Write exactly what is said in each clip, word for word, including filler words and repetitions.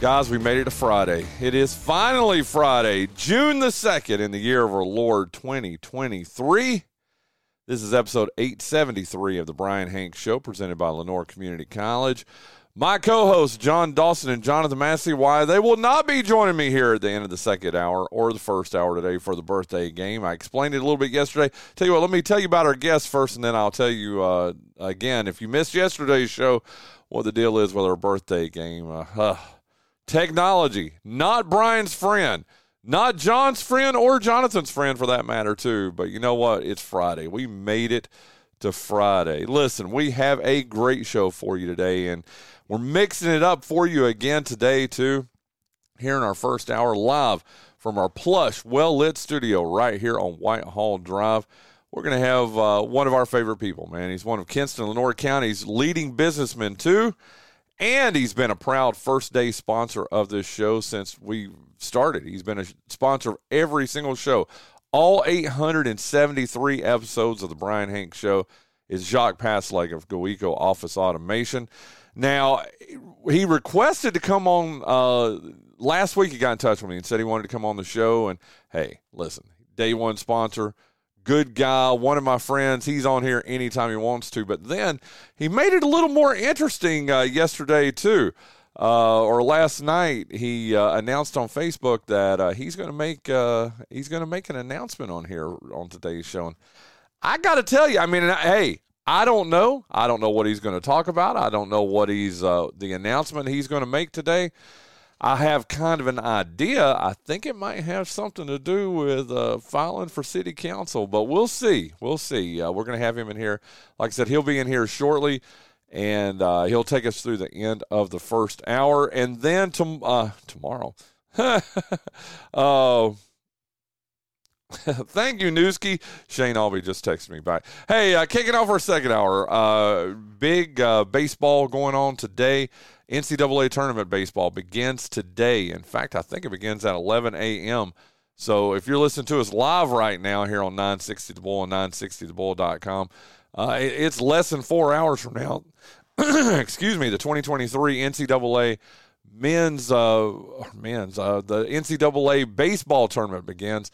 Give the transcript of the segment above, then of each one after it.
Guys, we made it to Friday. It is finally Friday, June the second in the year of our Lord twenty twenty-three. This is episode eight seventy-three of the Brian Hank Show, presented by Lenoir Community College. My co-hosts, John Dawson and Jonathan Massey, why they will not be joining me here at the end of the second hour or the first hour today for the birthday game. I explained it a little bit yesterday. Tell you what, let me tell you about our guests first, and then I'll tell you uh, again, if you missed yesterday's show, what the deal is with our birthday game. Uh, huh. Technology, not Brian's friend, not John's friend or Jonathan's friend for that matter too. But you know what? It's Friday. We made it to Friday. Listen, we have a great show for you today, and we're mixing it up for you again today too, here in our first hour live from our plush, well-lit studio right here on Whitehall Drive. We're going to have uh, one of our favorite people, man. He's one of Kinston, Lenoir County's leading businessmen too. And he's been a proud first-day sponsor of this show since we started. He's been a sponsor of every single show. All eight hundred seventy-three episodes of the Brian Hank Show is Jacques Passailaigue of GoEco Office Automation. Now, he requested to come on uh, last week. He got in touch with me and said he wanted to come on the show. And, hey, listen, day one sponsor, good guy, one of my friends. He's on here anytime he wants to. But then he made it a little more interesting uh, yesterday, too. Uh, or last night, he uh, announced on Facebook that uh, he's going to make uh, he's going to make an announcement on here on today's show. And I got to tell you, I mean, hey, I don't know. I don't know what he's going to talk about. I don't know what he's uh, the announcement he's going to make today. I have kind of an idea. I think it might have something to do with uh, filing for city council, but we'll see. We'll see. Uh, we're going to have him in here. Like I said, he'll be in here shortly, and uh, he'll take us through the end of the first hour. And then to, uh, tomorrow. uh, thank you, Newski. Shane Albee just texted me back. Hey, uh, kicking off our second hour. Uh, big uh, baseball going on today. N C double A tournament baseball begins today. In fact, I think it begins at eleven a.m. So if you're listening to us live right now here on nine sixty The Bull and nine sixty the bull dot com, uh, it, it's less than four hours from now. Excuse me, the twenty twenty-three N C double A men's, uh, men's uh, the N C double A baseball tournament begins.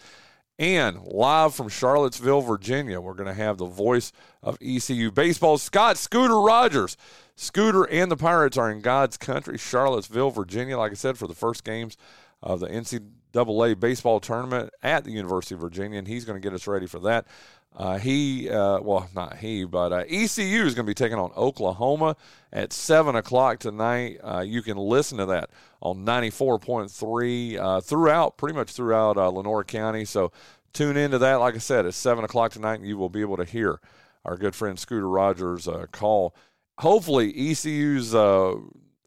And live from Charlottesville, Virginia, we're going to have the voice of E C U baseball, Scott Scooter Rogers. Scooter and the Pirates are in God's country, Charlottesville, Virginia, like I said, for the first games of the N C double A baseball tournament at the University of Virginia, and he's going to get us ready for that. Uh, he, uh, well, not he, but uh, E C U is going to be taking on Oklahoma at seven o'clock tonight. Uh, you can listen to that on ninety-four point three uh, throughout, pretty much throughout uh, Lenoir County. So tune into that. Like I said, it's seven o'clock tonight, and you will be able to hear our good friend Scooter Rogers uh, call. Hopefully, E C U's uh,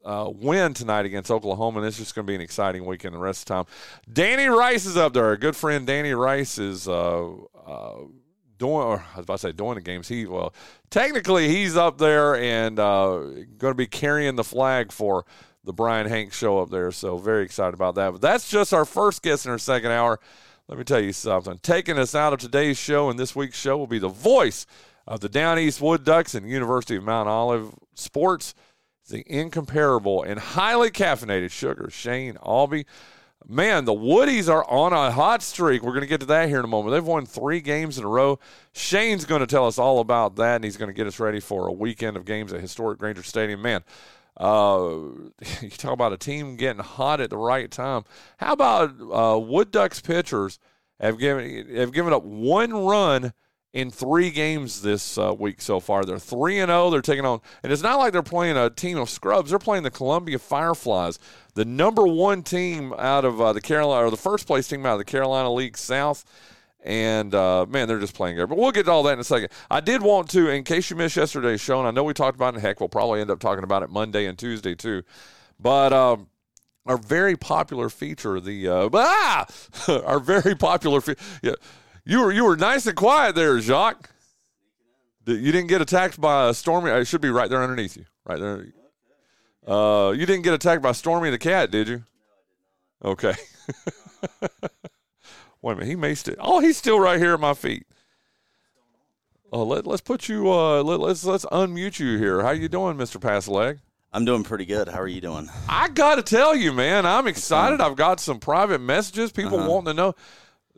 uh, win tonight against Oklahoma, and it's just going to be an exciting weekend the rest of the time. Danny Rice is up there. Our good friend Danny Rice is uh, uh, doing, or I was about to say doing the games. He, well, technically he's up there and uh, going to be carrying the flag for the Brian Hank Show up there. So very excited about that. But that's just our first guest in our second hour. Let me tell you something. Taking us out of today's show and this week's show will be the voice of the Down East Wood Ducks and University of Mount Olive sports. The incomparable and highly caffeinated sugar, Shane Albee. Man, the Woodies are on a hot streak. We're going to get to that here in a moment. They've won three games in a row. Shane's going to tell us all about that, and he's going to get us ready for a weekend of games at historic Granger Stadium. Man, uh, you talk about a team getting hot at the right time. How about uh, Wood Ducks pitchers have given have given up one run in three games this uh, week so far. They're three and oh. They're taking on, and it's not like they're playing a team of scrubs. They're playing the Columbia Fireflies, the number one team out of uh, the Carolina, or the first place team out of the Carolina League South. And, uh, man, they're just playing good. But we'll get to all that in a second. I did want to, in case you missed yesterday's show, and I know we talked about it, and heck, we'll probably end up talking about it Monday and Tuesday too. But um, our very popular feature, the uh, – ah! our very popular fe- – yeah. You were you were nice and quiet there, Jacques. You didn't get attacked by a Stormy. It should be right there underneath you, right there. Uh, you didn't get attacked by Stormy the cat, did you? No, I did not. Okay. Wait a minute. He may still. Oh, he's still right here at my feet. Oh, let let's put you. Uh, let, let's let's unmute you here. How you doing, Mister Passailaigue? I'm doing pretty good. How are you doing? I gotta tell you, man, I'm excited. I've got some private messages. People uh-huh. wanting to know.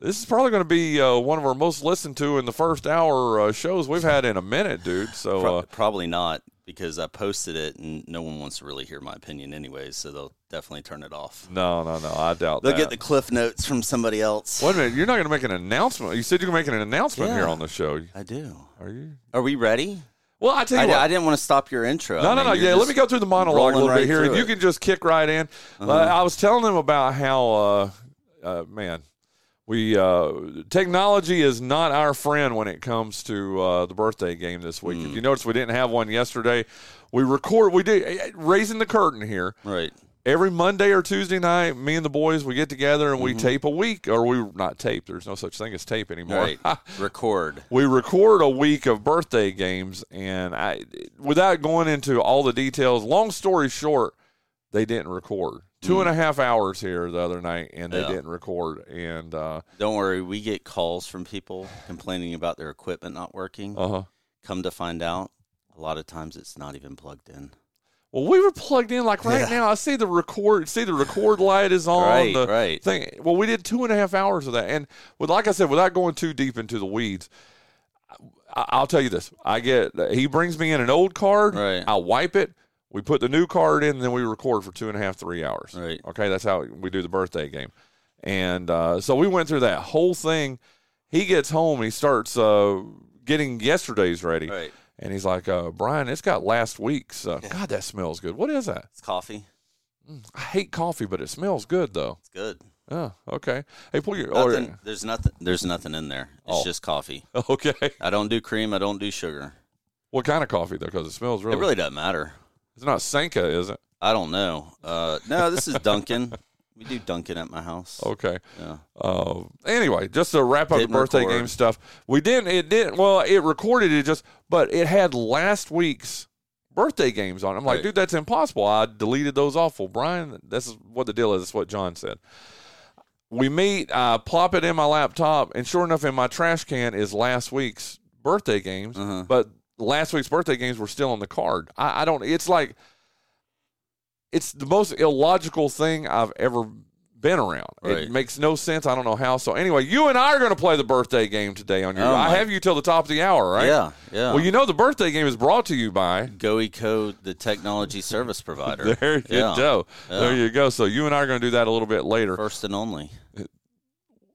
This is probably going to be uh, one of our most listened to in the first hour uh, shows we've had in a minute, dude. So Pro- uh, probably not, because I posted it and no one wants to really hear my opinion anyways, so they'll definitely turn it off. No, no, no, I doubt they'll that. They'll get the cliff notes from somebody else. Wait a minute, you're not going to make an announcement. You said you're going to make an announcement yeah, here on the show. I do. Are you? Are we ready? Well, I tell you I, what. I didn't want to stop your intro. No, I mean, no, no. Yeah, let me go through the monologue a little right bit here, and it. You can just kick right in. Uh-huh. Uh, I was telling them about how, uh, uh, man, We uh, technology is not our friend when it comes to uh, the birthday game this week. Mm. If you notice, we didn't have one yesterday. We record. We did raising the curtain here. Right. Every Monday or Tuesday night, me and the boys, we get together and mm-hmm. we tape a week, or we not tape. There's no such thing as tape anymore. Right. record. We record a week of birthday games, and I, without going into all the details, long story short, they didn't record. Two and a half hours here the other night, and they yeah. didn't record. And uh, don't worry, we get calls from people complaining about their equipment not working. Uh-huh. Come to find out, a lot of times it's not even plugged in. Well, we were plugged in. Like right yeah. now, I see the record. See the record light is on. Right, the right. thing. Well, we did two and a half hours of that, and with like I said, without going too deep into the weeds. I, I'll tell you this: I get he brings me in an old card. Right. I wipe it. We put the new card in, and then we record for two and a half, three hours. Right. Okay, that's how we do the birthday game. And uh, so we went through that whole thing. He gets home, and he starts uh, getting yesterday's ready. Right. And he's like, uh, Brian, it's got last week's. Uh, yeah. God, that smells good. What is that? It's coffee. Mm, I hate coffee, but it smells good, though. It's good. Oh, okay. Hey, pull your nothing, or, There's nothing There's nothing in there. It's oh. just coffee. Okay. I don't do cream. I don't do sugar. What kind of coffee, though? Because it smells really It really doesn't matter. It's not Sanka, is it? I don't know. Uh, no, this is Dunkin'. We do Dunkin' at my house. Okay. Yeah. Uh, anyway, just to wrap up didn't the birthday record. Game stuff, we didn't. It didn't. Well, it recorded it just, but it had last week's birthday games on. I'm like, right. dude, that's impossible. I deleted those off. Well, Brian, this is what the deal is. That's what John said. We meet. I plop it in my laptop, and sure enough, in my trash can is last week's birthday games, uh-huh. but. Last week's birthday games were still on the card. I, I don't, it's like, it's the most illogical thing I've ever been around. Right. It makes no sense. I don't know how. So anyway, you and I are going to play the birthday game today on your, oh I have you till the top of the hour, right? Yeah. Yeah. Well, you know, the birthday game is brought to you by GoEco, the technology service provider. There you yeah. go. Yeah. There you go. So you and I are going to do that a little bit later. First and only.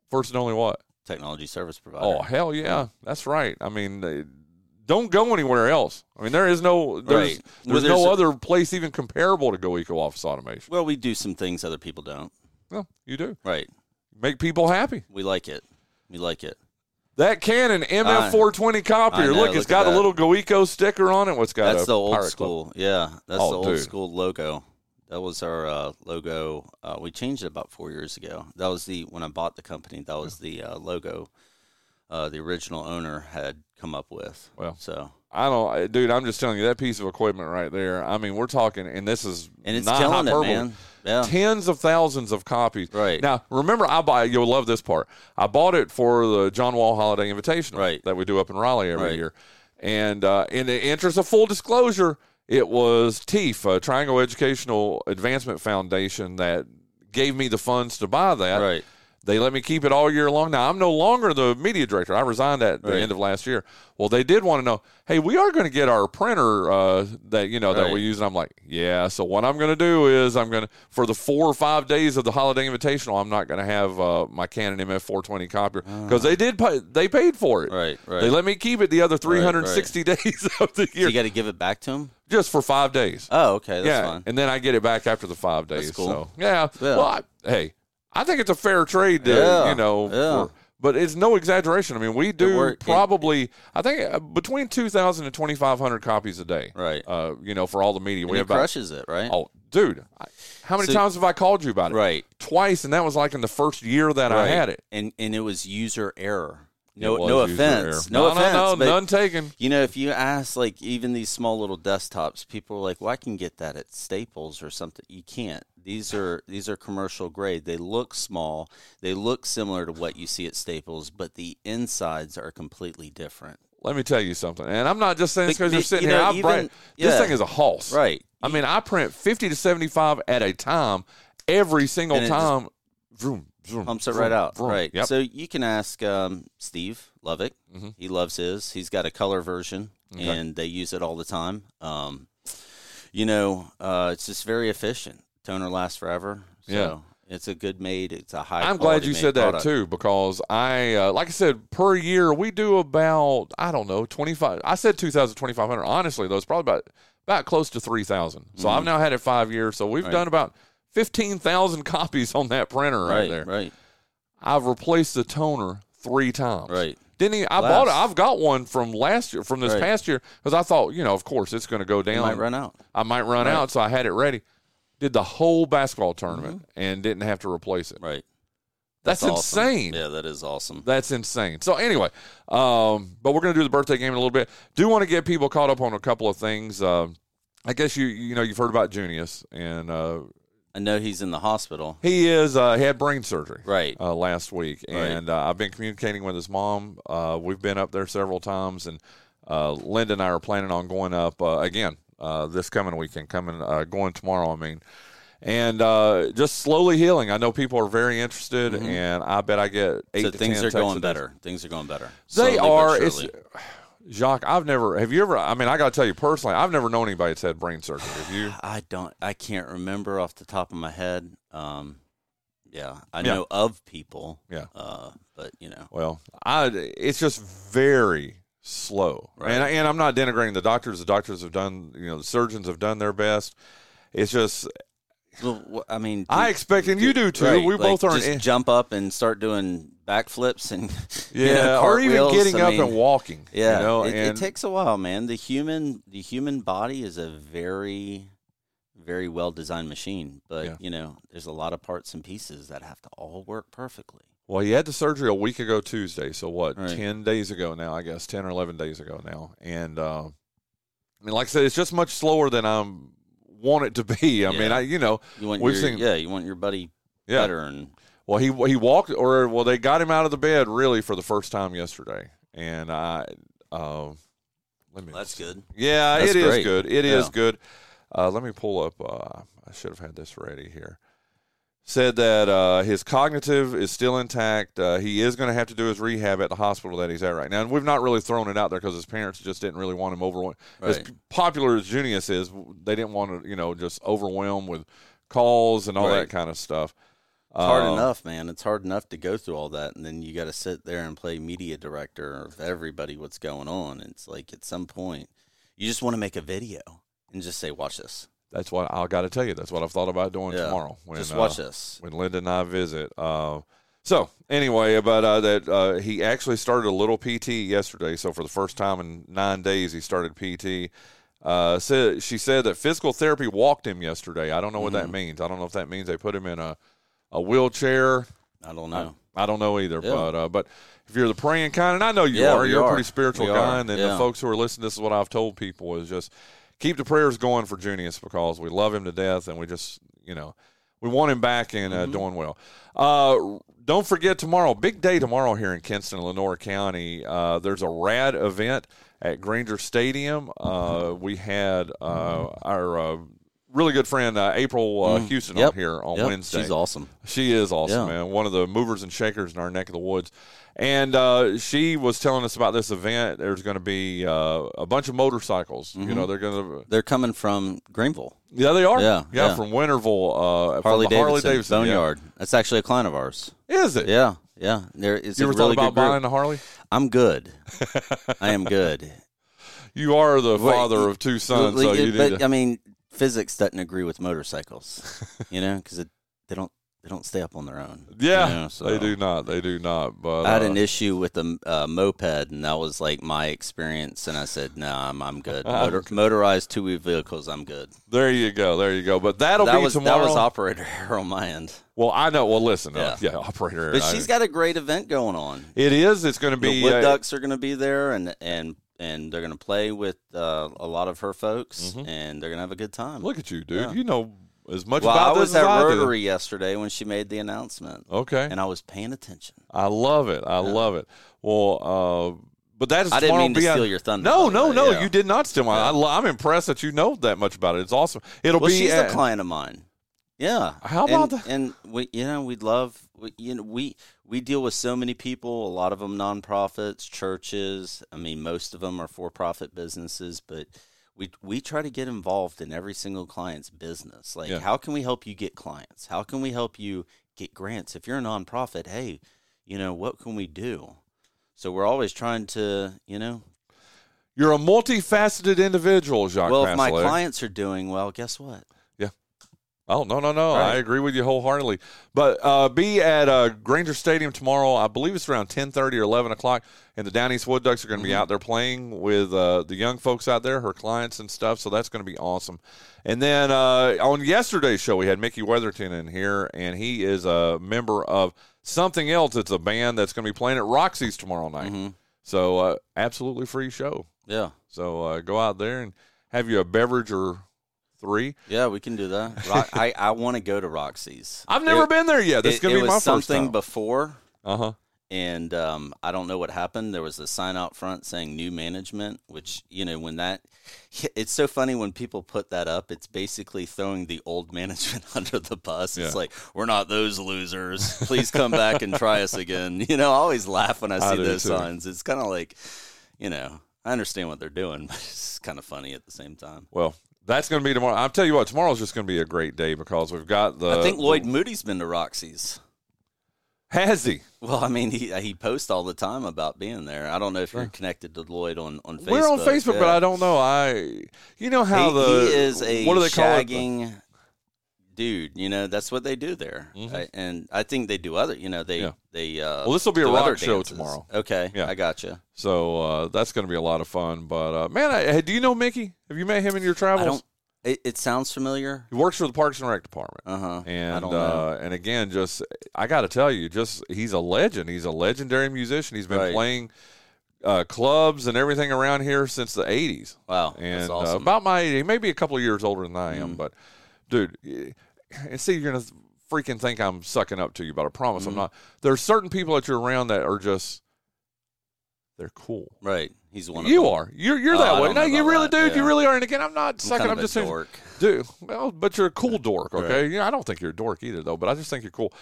First and only what? Technology service provider. Oh, hell yeah. yeah. That's right. I mean, they, Don't go anywhere else. I mean, there is no there's, right. there's, there's no a, other place even comparable to GoEco Office Automation. Well, we do some things other people don't. Well, you do. Right. Make people happy. We like it. We like it. That Canon M F four twenty I, copier. I know, look, it's look got a that. little GoEco sticker on it. What's got that's the old school. Club. Yeah, that's oh, the old dude. school logo. That was our uh, logo. Uh, we changed it about four years ago. That was the when I bought the company. That was the uh, logo. Uh, the original owner had come up with. Well, so I don't, dude. I'm just telling you that piece of equipment right there. I mean, we're talking, and this is and it's not killing hyperbole, it, man. Yeah. Tens of thousands of copies. Right now, remember, I buy. You'll love this part. I bought it for the John Wall Holiday Invitational right. that we do up in Raleigh every right. year. And uh, in the interest of full disclosure, it was T E A F, uh, Triangle Educational Advancement Foundation, that gave me the funds to buy that. Right. They let me keep it all year long. Now, I'm no longer the media director. I resigned at the right. end of last year. Well, they did want to know, hey, we are going to get our printer uh, that, you know, right. that we use. And I'm like, yeah, so what I'm going to do is I'm going to, for the four or five days of the Holiday Invitational, I'm not going to have uh, my Canon M F four twenty copier because oh. they did pay, they paid for it. Right, right. They let me keep it the other three hundred sixty right, right. days of the year. So you got to give it back to them? Just for five days. Oh, okay. That's yeah, fine. And then I get it back after the five days. That's cool. So, yeah. yeah. Well, I, hey. I think it's a fair trade, to, yeah, you know, yeah. for, but it's no exaggeration. I mean, we do work, probably, it, I think, between two thousand and twenty-five hundred copies a day, right? Uh, you know, for all the media. And we it have crushes about, it, right? Oh, dude, I, how many so, times have I called you about it? Right. Twice, and that was like in the first year that right. I had it. And and it was user error. No no offense. No, no offense. No, no, but, none taken. You know, if you ask, like, even these small little desktops, people are like, well, I can get that at Staples or something. You can't. These are these are commercial grade. They look small. They look similar to what you see at Staples, but the insides are completely different. Let me tell you something. And I'm not just saying this because you're sitting you know, here. Even, I print, yeah. This thing is a hoss. Right. I mean, I print fifty to seventy-five at a time, every single time. Just, vroom. Pumps it right out. Right. Yep. So you can ask um, Steve Lovick. Mm-hmm. He loves his. He's got a color version, okay. and they use it all the time. Um, you know, uh, it's just very efficient. Toner lasts forever. So yeah. It's a good made. It's a high I'm glad you said product. That, too, because I, uh, like I said, per year we do about, I don't know, twenty-five. I said two thousand, twenty-five hundred. Honestly, though, it's probably about, about close to three thousand. So mm-hmm. I've now had it five years. So we've right. done about fifteen thousand copies on that printer right, right there. Right. I've replaced the toner three times. Right. Didn't he, I last. bought it. I've got one from last year, from this right. past year, because I thought, you know, of course, it's going to go down. You might run out. I might run right. out, so I had it ready. Did the whole basketball tournament mm-hmm. and didn't have to replace it. Right. That's, That's awesome. Insane. Yeah, that is awesome. That's insane. So anyway, um, but we're going to do the birthday game in a little bit. Do want to get people caught up on a couple of things. Uh, I guess, you you know, you've heard about Junius and uh, – I know he's in the hospital. He is. Uh, he had brain surgery right uh, last week, right. and uh, I've been communicating with his mom. Uh, we've been up there several times, and uh, Linda and I are planning on going up uh, again uh, this coming weekend, coming uh, going tomorrow, I mean, and uh, just slowly healing. I know people are very interested, mm-hmm. and I bet I get eight so to things ten are going better. Things are going better. They are. It's, Jacques, I've never, have you ever, I mean, I got to tell you personally, I've never known anybody that's had brain surgery. Have you? I don't, I can't remember off the top of my head. Um, yeah, I yeah. know of people. Yeah. Uh, but, you know. Well, I, it's just very slow. Right. And, and I'm not denigrating the doctors. The doctors have done, you know, the surgeons have done their best. It's just. Well, I mean. I expect, and you do too. Right, we like both are. Just in, jump up and start doing backflips and yeah, you know, or even getting I up mean, and walking. Yeah, you know, it, and it takes a while, man. The human, the human body is a very, very well designed machine, but yeah. you know, there's a lot of parts and pieces that have to all work perfectly. Well, he had the surgery a week ago Tuesday, so what, right. ten days ago now? I guess ten or eleven days ago now, and uh, I mean, like I said, it's just much slower than I want it to be. I yeah. mean, I you know, you want we've your, seen, yeah, you want your buddy yeah. better and. Well, he he walked, or well, they got him out of the bed really for the first time yesterday, and I, uh, let me. That's good. Yeah, That's it great. is good. It yeah. is good. Uh, let me pull up. Uh, I should have had this ready here. Said that uh, his cognitive is still intact. Uh, he is going to have to do his rehab at the hospital that he's at right now, and we've not really thrown it out there because his parents just didn't really want him overwhelmed. Right. As popular as Junius is, they didn't want to, you know, just overwhelm with calls and all right. that kind of stuff. It's hard um, enough, man. It's hard enough to go through all that, and then you got to sit there and play media director of everybody what's going on. It's like at some point, you just want to make a video and just say, watch this. That's what I got to tell you. That's what I've thought about doing yeah. tomorrow. When, just watch uh, this. When Linda and I visit. Uh, so, anyway, but uh, that uh, he actually started a little P T yesterday. So, for the first time in nine days, he started P T. Uh, so she said that physical therapy walked him yesterday. I don't know what mm-hmm. that means. I don't know if that means they put him in a – a wheelchair. I don't know. I, I don't know either. Yeah. But uh, but if you're the praying kind, and I know you yeah, are, you're are. a pretty spiritual we guy, are. and yeah. the folks who are listening, this is what I've told people is just keep the prayers going for Junius because we love him to death, and we just, you know, we want him back and mm-hmm. uh, doing well. Uh, don't forget tomorrow, big day tomorrow here in Kinston, Lenoir County. Uh, there's a rad event at Granger Stadium. Uh, we had uh, our uh, really good friend, uh, April uh, mm. Houston, yep. on here on yep. Wednesday. She's awesome. She is awesome, yeah. man. One of the movers and shakers in our neck of the woods. And uh, she was telling us about this event. There's going to be uh, a bunch of motorcycles. Mm-hmm. You know, they're going to they're coming from Greenville. Yeah, they are. Yeah, yeah, yeah. From Winterville, uh, Harley from Harley-Davidson Boneyard. Yeah. That's actually a client of ours. Is it? Yeah, yeah. There is. You ever really thought about buying a Harley? I'm good. I am good. You are the father Wait, of two sons, so you but need to... I mean, physics doesn't agree with motorcycles, you know, because they don't. They don't stay up on their own. Yeah, you know, so. they do not. They do not. But uh, I had an issue with a uh, moped, and that was like my experience. And I said, "No, nah, I'm I'm good. Motor, motorized two-wheel vehicles, I'm good." There you go. There you go. But that'll that be was, tomorrow. That was operator on my end. Well, I know. Well, listen. Yeah, uh, yeah operator. But she's I, got a great event going on. It is. It's going to be. The Wood uh, Ducks are going to be there, and and. And they're going to play with uh, a lot of her folks, mm-hmm. and they're going to have a good time. Look at you, dude. Yeah. You know as much well, about this as I do. Well, I was at Rotary yesterday when she made the announcement. Okay. And I was paying attention. I love it. I yeah. love it. Well, uh, but that is I didn't mean to steal your thunder. No, no, no. Yeah. You did not steal mine. Yeah. I, I'm impressed that you know that much about it. It's awesome. It'll well, be she's at, a client of mine. Yeah. How about that? And, we, you know, we'd love – you know, we we deal with so many people, a lot of them nonprofits, churches. I mean, most of them are for-profit businesses, but we we try to get involved in every single client's business. Like, yeah. how can we help you get clients? How can we help you get grants? If you're a nonprofit, hey, you know, what can we do? So we're always trying to, you know – You're a multifaceted individual, Jacques Passailaigue. Well, if my clients are doing well, guess what? Oh, no, no, no. Right. I agree with you wholeheartedly. But uh, be at uh, Granger Stadium tomorrow. I believe it's around ten thirty or eleven o'clock, and the Down East Wood Ducks are going to be mm-hmm. out there playing with uh, the young folks out there, her clients and stuff, so that's going to be awesome. And then uh, on yesterday's show, we had Mickey Weatherton in here, and he is a member of something else. It's a band that's going to be playing at Roxy's tomorrow night. Mm-hmm. So uh, absolutely free show. Yeah. So uh, go out there and have you a beverage or – Three. Yeah, we can do that. Rock, I, I want to go to Roxy's. I've never it, been there yet. That's going to be my first time. It was something before, uh-huh. and um, I don't know what happened. There was a sign out front saying new management, which, you know, when that – it's so funny when people put that up. It's basically throwing the old management under the bus. It's yeah. like, we're not those losers. Please come back and try us again. You know, I always laugh when I see I those too. signs. It's kind of like, you know, I understand what they're doing, but it's kind of funny at the same time. Well – That's going to be tomorrow. I'll tell you what, tomorrow's just going to be a great day because we've got the... I think Lloyd the, Moody's been to Roxy's. Has he? Well, I mean, he he posts all the time about being there. I don't know if you're connected to Lloyd on, on Facebook. We're on Facebook, yeah. but I don't know. I, You know how he, the... He is a what do they shagging call dude. You know, that's what they do there. Mm-hmm. I, and I think they do other... You know, they... Yeah. they uh, well, this will be a rock show tomorrow. Okay, yeah. I gotcha. So uh, that's going to be a lot of fun. But, uh, man, I, do you know Mickey? Have you met him in your travels? I don't, it, it sounds familiar. He works for the Parks and Rec Department. Uh-huh. And, I don't know. Uh, and, again, just I got to tell you, just he's a legend. He's a legendary musician. He's been right. playing uh, clubs and everything around here since the eighties. Wow, and, that's awesome. Uh, about my age. He may be a couple of years older than I am. Mm. But, dude, and see, you're going to freaking think I'm sucking up to you, but I promise mm. I'm not. There's certain people that you're around that are just... They're cool. Right. He's one of you them. You are. You're, you're oh, that I way. No, you really, that. dude, yeah. you really are. And again, I'm not I'm sucking. Kind of I'm just a saying, dork. Dude, well, but you're a cool dork, okay? Right. Yeah, I don't think you're a dork either, though, but I just think you're cool.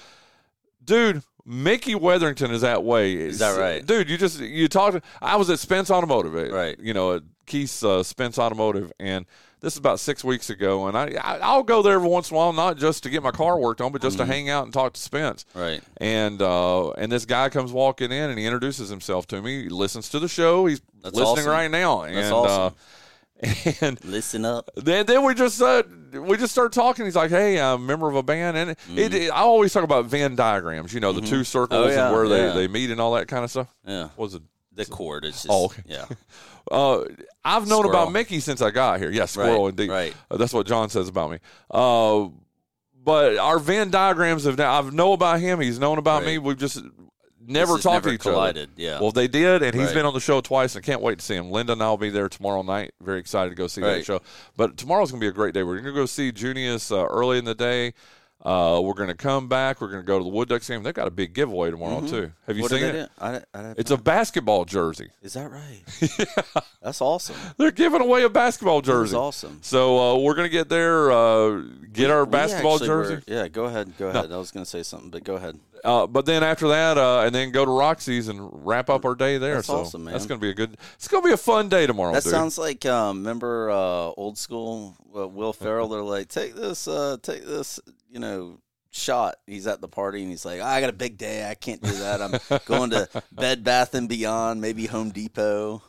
Dude, Mickey Weatherton is that way. Is that right? Dude, you just, you talked, I was at Spence Automotive, right? You know, at Keith's uh, Spence Automotive, and this is about six weeks ago, and I, I, I'll go there every once in a while, not just to get my car worked on, but just mm-hmm. to hang out and talk to Spence. Right. And uh, and this guy comes walking in, and he introduces himself to me. He listens to the show. He's That's listening awesome. right now. And, That's awesome. Uh, and Listen up. Then, then we just uh, we just started talking. He's like, hey, I'm a member of a band. And mm-hmm. it, it, I always talk about Venn diagrams, you know, the mm-hmm. two circles oh, yeah, and where yeah. they, they meet and all that kind of stuff. Yeah. What was it? The cord. It's just, oh, okay. Yeah. Uh, I've known squirrel. about Mickey since I got here. Yes, yeah, squirrel right, indeed. Right. Uh, that's what John says about me. Uh, but our Venn diagrams have now, I know about him. He's known about right. me. We've just never just talked never to each collided. other. Yeah. Well, they did, and he's right. been on the show twice, and I can't wait to see him. Linda and I will be there tomorrow night. Very excited to go see right. that show. But tomorrow's going to be a great day. We're going to go see Junius uh, early in the day. Uh, we're going to come back. We're going to go to the Wood Ducks game. They've got a big giveaway tomorrow, mm-hmm. too. Have you what seen it? I, I it's know. a basketball jersey. Is that right? Yeah. That's awesome. They're giving away a basketball jersey. That's awesome. So uh, we're going to get there, uh, get we, our basketball jersey. Were, yeah, go ahead. Go ahead. No. I was going to say something, but go ahead. Uh, but then after that, uh, and then go to Roxy's and wrap up our day there. That's so awesome, man. That's going to be a good – it's going to be a fun day tomorrow, That dude. sounds like um, – remember uh, old school uh, Will Ferrell? They're like, take this, uh, take this, you know, shot. He's at the party, and he's like, oh, I got a big day. I can't do that. I'm going to Bed Bath and Beyond, maybe Home Depot.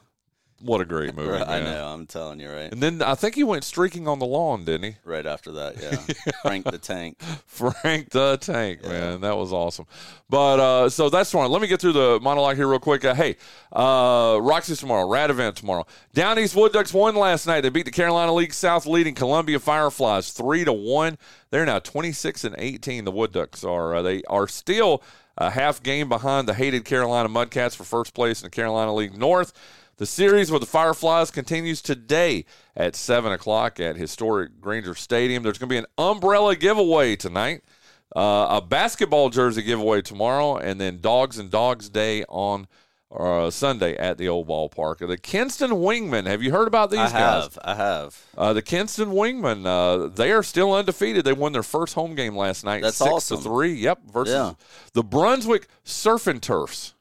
What a great movie, right, I know. I'm telling you, right? And then I think he went streaking on the lawn, didn't he? Right after that, yeah. yeah. Frank the Tank. Frank the Tank, yeah. man. That was awesome. But uh, so that's one. Let me get through the monologue here real quick. Uh, hey, uh, Roxy's tomorrow. Rad event tomorrow. Down East Wood Ducks won last night. They beat the Carolina League South leading Columbia Fireflies three to one. They're now twenty-six and eighteen. The Wood Ducks are. Uh, they are still a half game behind the hated Carolina Mudcats for first place in the Carolina League North. The series with the Fireflies continues today at seven o'clock at historic Granger Stadium. There's going to be an umbrella giveaway tonight, uh, a basketball jersey giveaway tomorrow, and then Dogs and Dogs Day on uh, Sunday at the old ballpark. The Kinston Wingmen, have you heard about these I guys? I have, I have. Uh, the Kinston Wingmen, uh, they are still undefeated. They won their first home game last night. That's awesome. six to three, yep, versus yeah. the Brunswick Surf and Turfs.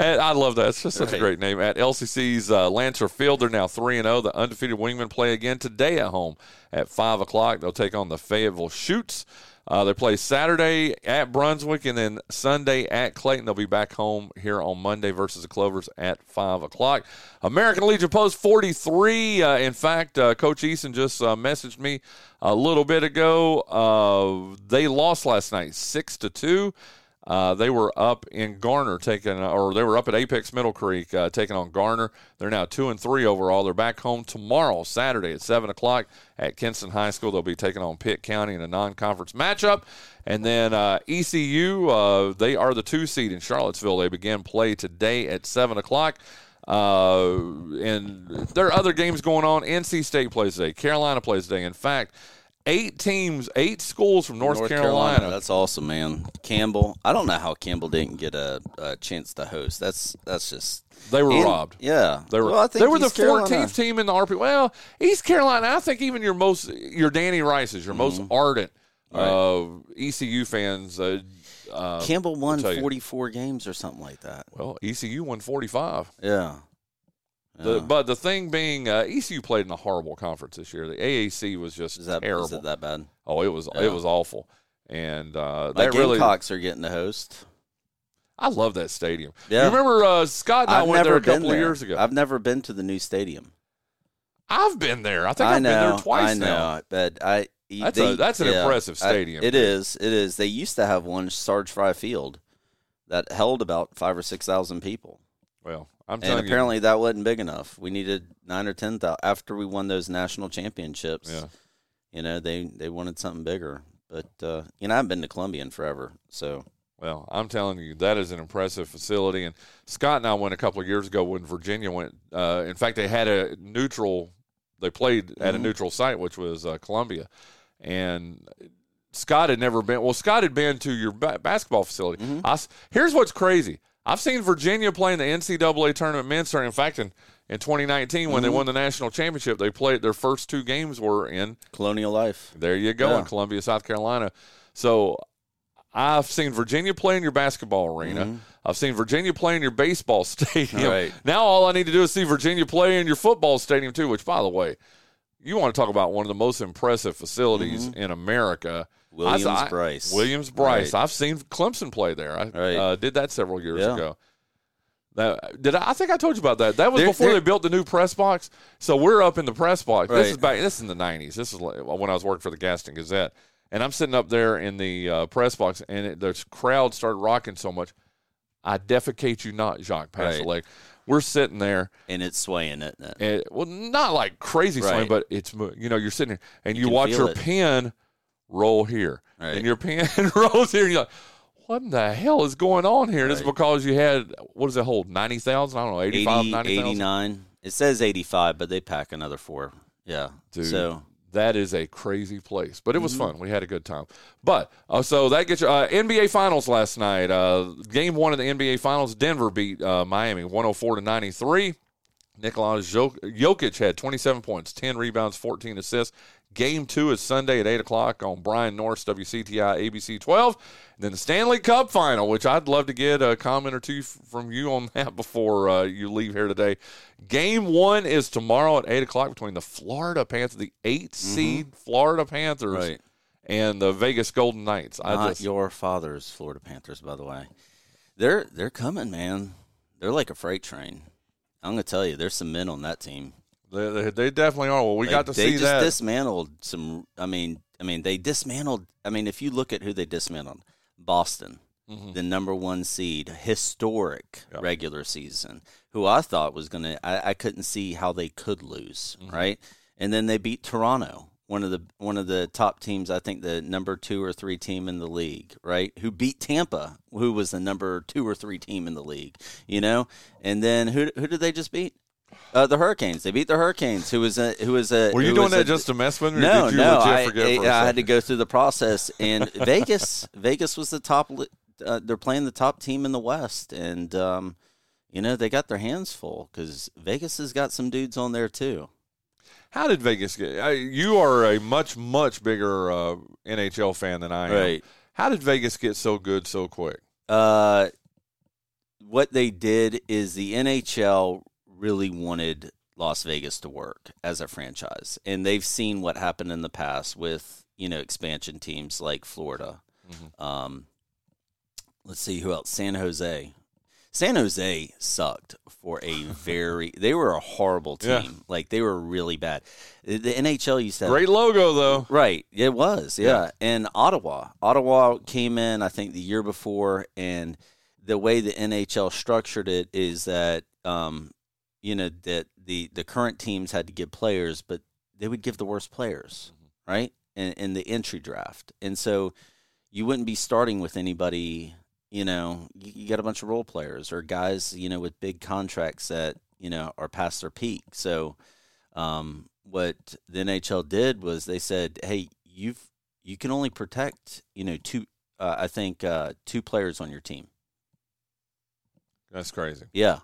And I love that. It's just such right. a great name. At L C C's uh, Lancer Field, they're now three and oh. The undefeated Wingmen play again today at home at five o'clock. They'll take on the Fayetteville Chutes. Uh, they play Saturday at Brunswick and then Sunday at Clayton. They'll be back home here on Monday versus the Clovers at five o'clock. American Legion Post forty-three. Uh, in fact, uh, Coach Eason just uh, messaged me a little bit ago. Uh, they lost last night six to two. Uh, they were up in Garner taking, or they were up at Apex Middle Creek uh, taking on Garner. They're now two and three overall. They're back home tomorrow, Saturday at seven o'clock at Kinston High School. They'll be taking on Pitt County in a non-conference matchup. And then uh, E C U, uh, they are the two seed in Charlottesville. They begin play today at seven o'clock. Uh, and there are other games going on. N C State plays today. Carolina plays today. In fact, Eight teams, eight schools from North, North Carolina. Carolina. That's awesome, man. Campbell. I don't know how Campbell didn't get a, a chance to host. That's that's just they were and, robbed. Yeah, they were. Well, I think they were East the fourteenth team in the R P. Well, East Carolina. I think even your most your Danny Rice's, your mm-hmm. most ardent right. uh, E C U fans. Uh, uh, Campbell won forty-four games or something like that. Well, E C U won forty-five. Yeah. The, but the thing being, uh, E C U played in a horrible conference this year. The A A C was just is that, terrible. Is it that bad? Oh, it was yeah. it was awful. And uh, the Gamecocks really, are getting the host. I love that stadium. Yeah. You remember uh, Scott and I I've went there a couple there. of years ago. I've never been to the new stadium. I've been there. I think I I've know, been there twice I know, now. But I, that's, they, a, that's an yeah, impressive stadium. I, it is. It is. They used to have one, Sarge Fry Field, that held about five or six thousand people. Well, I'm telling you. And apparently that wasn't big enough. We needed nine or ten thousand. After we won those national championships, yeah. you know, they, they wanted something bigger. But, uh, you know, I've been to Columbia in forever, so. Well, I'm telling you, that is an impressive facility. And Scott and I went a couple of years ago when Virginia went. Uh, in fact, they had a neutral, they played at mm-hmm. a neutral site, which was uh, Columbia. And Scott had never been, well, Scott had been to your ba- basketball facility. Mm-hmm. I, here's what's crazy. I've seen Virginia play in the N C double A tournament men's tournament. In fact, in, in twenty nineteen, when mm-hmm. they won the national championship, they played their first two games were in Colonial Life. There you go, yeah. in Columbia, South Carolina. So I've seen Virginia play in your basketball arena. Mm-hmm. I've seen Virginia play in your baseball stadium. Right. Now all I need to do is see Virginia play in your football stadium too, which, by the way, you want to talk about one of the most impressive facilities mm-hmm. in America. Williams-Brice. Williams-Brice. Right. I've seen Clemson play there. I right. uh, did that several years yeah. ago. That, did I, I think I told you about that. That was they're, before they're, they built the new press box. So we're up in the press box. Right. This is back. This is in the nineties. This is like when I was working for the Gaston Gazette. And I'm sitting up there in the uh, press box, and it, the crowd started rocking so much. I defecate you not, Jacques Passailaigue. Right. We're sitting there. And it's swaying, isn't it? And, well, not like crazy right. swaying, but it's, you know, you're sitting there, and you, you watch your it. pen roll here. Right. And your pen rolls here. And you're like, what in the hell is going on here? Right. It's because you had, what does it hold, ninety thousand? I don't know, eighty-five, eighty, ninety thousand? eighty-nine. It says eighty-five, but they pack another four. Yeah. Dude, so That is a crazy place, but it was mm-hmm. fun. We had a good time. But uh, so that gets you uh, N B A Finals last night. Uh, game one of the N B A Finals, Denver beat uh, Miami one oh four to ninety-three. Nikola Jokic had twenty-seven points, ten rebounds, fourteen assists. Game two is Sunday at eight o'clock on Brian Norris, W C T I, A B C twelve. And then the Stanley Cup Final, which I'd love to get a comment or two from you on that before uh, you leave here today. Game one is tomorrow at eight o'clock between the Florida Panthers, the eight-seed mm-hmm. Florida Panthers, right. and the Vegas Golden Knights. I Not just, your father's Florida Panthers, by the way. They're, they're coming, man. They're like a freight train. I'm going to tell you, there's some men on that team. They, they definitely are. Well, we they, got to see that. They just dismantled some – I mean, I mean, they dismantled – I mean, if you look at who they dismantled, Boston, mm-hmm. the number one seed, historic yep. regular season, who I thought was going to – I couldn't see how they could lose, mm-hmm. right? And then they beat Toronto, one of the one of the top teams, I think the number two or three team in the league, right, who beat Tampa, who was the number two or three team in the league, you know? And then who who did they just beat? Uh, the Hurricanes. They beat the Hurricanes. Who was a who was a? Were you doing that a, just to mess with me? No, did you no. I, I, I had to go through the process, and Vegas. Vegas was the top. Uh, they're playing the top team in the West, and um, you know they got their hands full because Vegas has got some dudes on there too. How did Vegas get? I, you are a much much bigger uh, N H L fan than I am. Right. How did Vegas get so good so quick? Uh, what they did is the N H L really wanted Las Vegas to work as a franchise. And they've seen what happened in the past with, you know, expansion teams like Florida. Mm-hmm. Um, let's see who else. San Jose. San Jose sucked for a very – they were a horrible team. Yeah. Like, they were really bad. The N H L used to have – great logo, though. Right. It was, yeah. yeah. And Ottawa. Ottawa came in, I think, the year before, and the way the N H L structured it is that um, – you know, that the, the current teams had to give players, but they would give the worst players, mm-hmm. right, in, in the entry draft. And so you wouldn't be starting with anybody, you know, you, you got a bunch of role players or guys, you know, with big contracts that, you know, are past their peak. So um, what the N H L did was they said, hey, you've you can only protect, you know, two, uh, I think, uh, two players on your team. That's crazy. Yeah.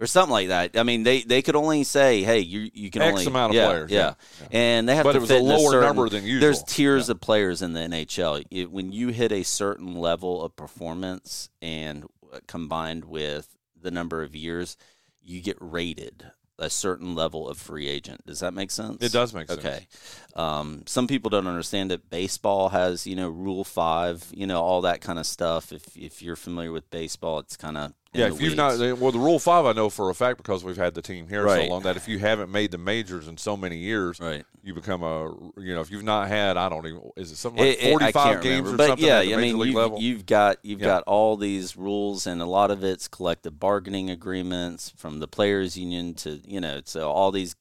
Or something like that. I mean, they, they could only say, hey, you you can X only. X amount of yeah, players. Yeah. yeah. And they have but to fit But it was a lower certain, number than usual. There's tiers yeah. of players in the N H L. It, when you hit a certain level of performance and combined with the number of years, you get rated a certain level of free agent. Does that make sense? It does make sense. Okay. Um, some people don't understand that baseball has, you know, Rule five, you know, all that kind of stuff. If if you're familiar with baseball, it's kind of yeah. If you've not, well, the Rule five, I know for a fact because we've had the team here right. so long that if you haven't made the majors in so many years, right. you become a you know if you've not had I don't even is it something like it, forty-five games remember. Or but something yeah, at the I major mean, league you've, level? You've got you've yeah. got all these rules and a lot of it's collective bargaining agreements from the players union to you know so all these,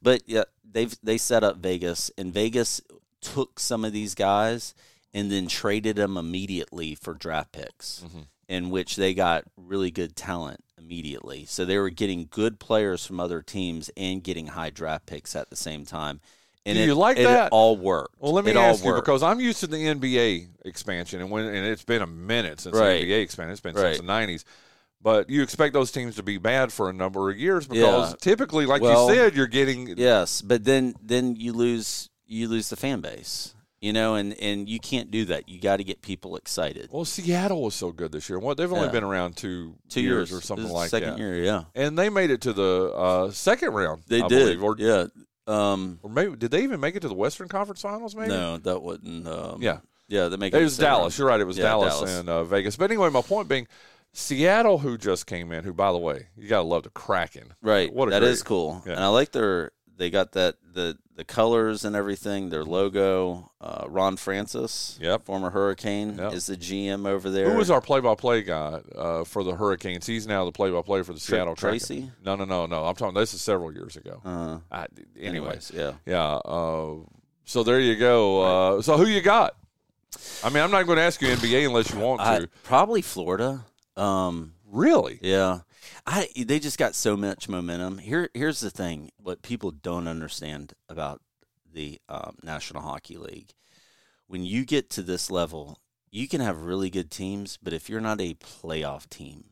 but yeah, they've they set up Vegas and Vegas took some of these guys and then traded them immediately for draft picks. Mm-hmm. in which they got really good talent immediately. So they were getting good players from other teams and getting high draft picks at the same time. And do you it, like that? It all worked. Well, let me it ask you, because I'm used to the N B A expansion, and when and it's been a minute since right. the N B A expanded. It's been right. since the nineties. But you expect those teams to be bad for a number of years because yeah. typically, like well, you said, you're getting – yes, but then then you lose you lose the fan base. You know, and, and you can't do that. You got to get people excited. Well, Seattle was so good this year. Well, they've only yeah. been around two, two years, years or something like second that. Second year, yeah. And they made it to the uh, second round. They I did, believe, or, yeah. Um, or maybe did they even make it to the Western Conference Finals? Maybe no, that wasn't. Um, yeah, yeah, they make it. It was Dallas. Round. You're right. It was yeah, Dallas, Dallas and uh, Vegas. But anyway, my point being, Seattle, who just came in, who by the way, you gotta love the Kraken. Right. What a that great, is cool, yeah. and I like their. They got that the the colors and everything, their logo. Uh, Ron Francis, yep. former Hurricane, yep. is the G M over there. Who was our play-by-play guy uh, for the Hurricanes? He's now the play-by-play for the Seattle Kraken. Tracy? No, no, no, no. I'm talking – this is several years ago. Uh, I, anyways, anyways, yeah. Yeah. Uh, so there you go. Uh, so who you got? I mean, I'm not going to ask you N B A unless you want to. I, probably Florida. Um, really? Yeah. I they just got so much momentum. Here, here's the thing: what people don't understand about the um, National Hockey League. When you get to this level, you can have really good teams, but if you're not a playoff team,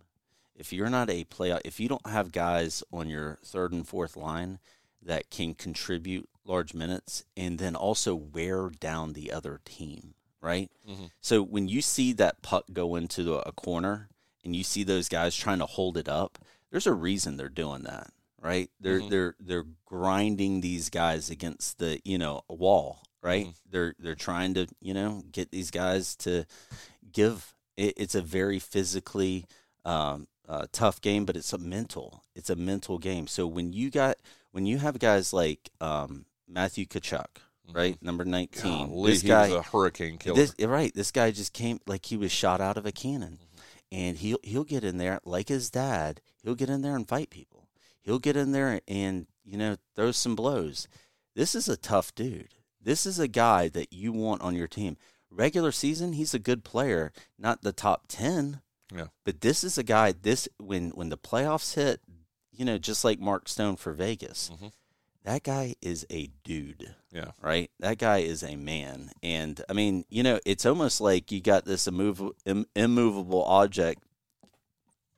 if you're not a playoff, if you don't have guys on your third and fourth line that can contribute large minutes and then also wear down the other team, right? Mm-hmm. So when you see that puck go into a corner and you see those guys trying to hold it up, there's a reason they're doing that, right? They're mm-hmm. they're they're grinding these guys against the, you know, a wall, right? Mm-hmm. They're they're trying to, you know, get these guys to give. It, it's a very physically um, uh, tough game, but it's a mental. It's a mental game. So when you got when you have guys like um, Matthew Tkachuk, mm-hmm. right, number nineteen, Golly, this guy, he was a hurricane killer. This, right, this guy just came like he was shot out of a cannon. Mm-hmm. And he'll, he'll get in there, like his dad, he'll get in there and fight people. He'll get in there and, you know, throw some blows. This is a tough dude. This is a guy that you want on your team. Regular season, he's a good player, not the top ten. Yeah. But this is a guy, This when, when the playoffs hit, you know, just like Mark Stone for Vegas, mm-hmm. that guy is a dude. Yeah. Right? That guy is a man. And, I mean, you know, it's almost like you got this immovable, Im- immovable object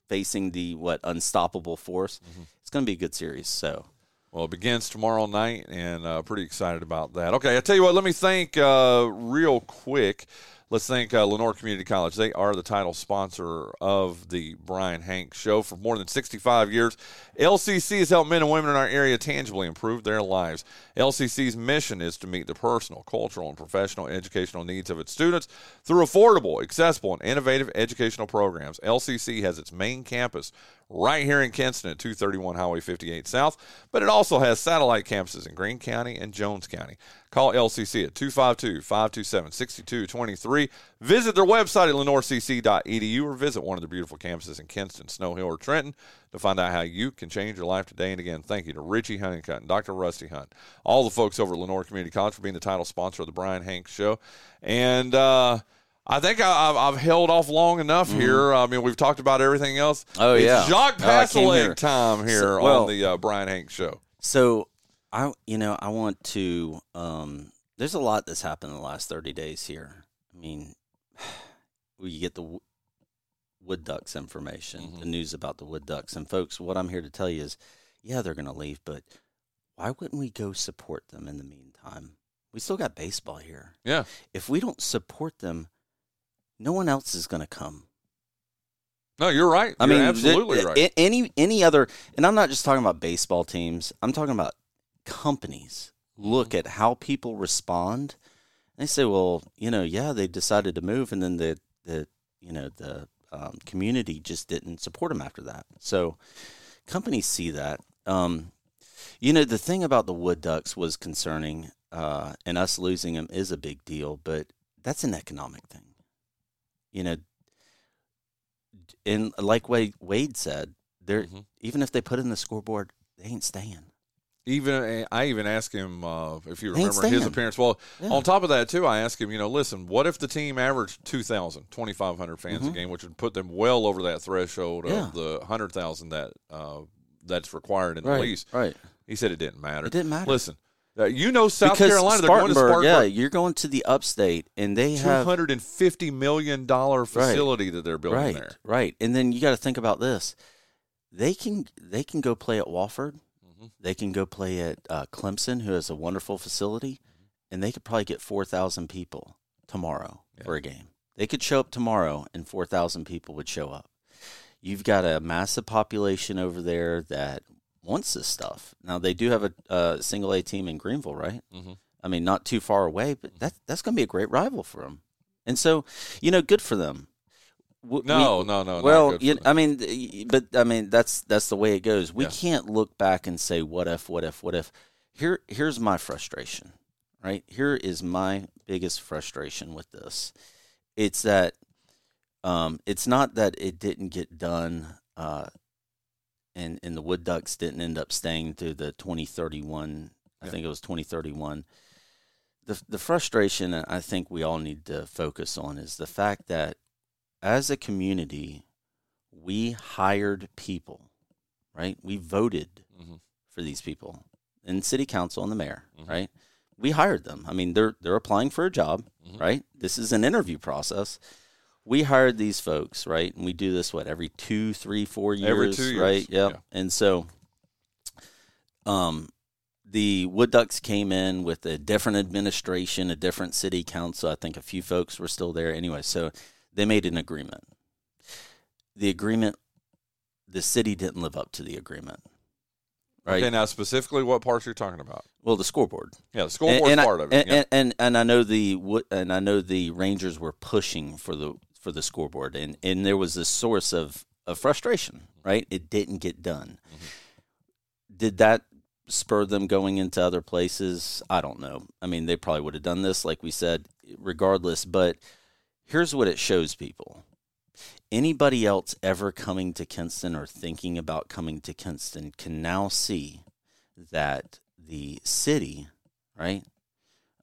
facing the, what, unstoppable force. Mm-hmm. It's going to be a good series, so. Well, it begins tomorrow night, and uh, pretty excited about that. Okay, I tell you what, let me thank uh, real quick. Let's thank uh, Lenoir Community College. They are the title sponsor of the Brian Hanks Show for more than sixty-five years. L C C has helped men and women in our area tangibly improve their lives. L C C's mission is to meet the personal, cultural, and professional educational needs of its students through affordable, accessible, and innovative educational programs. L C C has its main campus right here in Kinston at two thirty-one Highway fifty-eight South, but it also has satellite campuses in Greene County and Jones County. Call L C C at two five two, five two seven, six two two three. Visit their website at lenoir c c dot e d u or visit one of the beautiful campuses in Kinston, Snow Hill, or Trenton to find out how you can change your life today. And again, thank you to Richie Honeycutt and Doctor Rusty Hunt, all the folks over at Lenoir Community College for being the title sponsor of the Brian Hanks Show. And, uh, I think I, I've held off long enough mm-hmm. here. I mean, we've talked about everything else. Oh, it's yeah. It's Jacques Passailaigue oh, time here so, well, on the uh, Brian Hanks Show. So, I, you know, I want to um, – there's a lot that's happened in the last thirty days here. I mean, you get the Wood Ducks information, mm-hmm. the news about the Wood Ducks. And, folks, what I'm here to tell you is, yeah, they're going to leave, but why wouldn't we go support them in the meantime? We still got baseball here. Yeah. If we don't support them, no one else is going to come. No, you're right. I you're mean, absolutely th- right. Any any other, and I'm not just talking about baseball teams. I'm talking about companies. Look mm-hmm. at how people respond. They say, "Well, you know, yeah, they decided to move, and then the the you know the um, community just didn't support them after that." So companies see that. Um, you know, the thing about the Wood Ducks was concerning, uh, and us losing them is a big deal, but that's an economic thing. You know, and like Wade, Wade said, they're mm-hmm. even if they put in the scoreboard, they ain't staying. Even I even asked him uh, if you remember his appearance. Well, yeah. on top of that too, I asked him, you know, listen, what if the team averaged two thousand, twenty-five hundred fans mm-hmm. a game, which would put them well over that threshold yeah. of the one hundred thousand that uh, that's required in right, the lease. Right. He said it didn't matter. It didn't matter. Listen. Uh, you know South because Carolina, they're going to Spartanburg. Yeah, you're going to the upstate, and they have two hundred fifty million dollars facility right, that they're building right, there. Right, and then you got to think about this. They can they can go play at Wofford. Mm-hmm. They can go play at uh, Clemson, who has a wonderful facility, mm-hmm. and they could probably get four thousand people tomorrow yeah. for a game. They could show up tomorrow, and four thousand people would show up. You've got a massive population over there that – wants this stuff. Now, they do have a uh, single A team in Greenville, right? Mm-hmm. I mean, not too far away, but that, that's going to be a great rival for them. And so, you know, good for them. W- no, we, no, no, no. Well, you, I mean, but I mean, that's that's the way it goes. We yeah. can't look back and say, what if, what if, what if. Here, Here's my frustration, right? Here is my biggest frustration with this. It's that um, it's not that it didn't get done uh And, and the Wood Ducks didn't end up staying through the twenty thirty-one. I yeah. think it was twenty thirty-one. The the frustration I think we all need to focus on is the fact that as a community, we hired people, right? We voted mm-hmm. for these people in city council and the mayor, mm-hmm. right? we hired them. I mean, they're they're applying for a job, mm-hmm. right? This is an interview process. We hired these folks, right? And we do this, what, every two, three, four years, every two years. Right? Yep. Yeah. And so um, the Wood Ducks came in with a different administration, a different city council. I think a few folks were still there. Anyway, so they made an agreement. The agreement, the city didn't live up to the agreement. Right? Okay, now specifically what parts you're talking about? Well, the scoreboard. Yeah, the scoreboard part I, of it. And, yeah. and, and and I know the and I know the Rangers were pushing for the for the scoreboard, and, and there was this source of, of frustration, right? It didn't get done. Mm-hmm. Did that spur them going into other places? I don't know. I mean, they probably would have done this, like we said, regardless, but here's what it shows people. Anybody else ever coming to Kinston or thinking about coming to Kinston can now see that the city, right,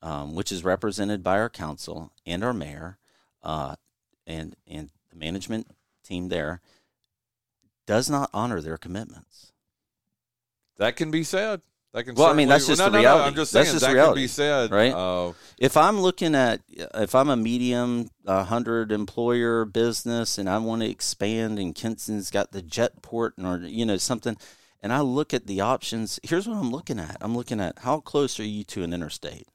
um, which is represented by our council and our mayor uh, and and the management team there, does not honor their commitments. That can be said. That can well, I mean, that's just well, no, the reality. No, no, I'm just saying, that's just that reality. Can be said. Right? Uh, if I'm looking at, if I'm a medium, one hundred employer business, and I want to expand, and Kinston's got the jet port, and, or, you know, something, and I look at the options, here's what I'm looking at. I'm looking at how close are you to an interstate?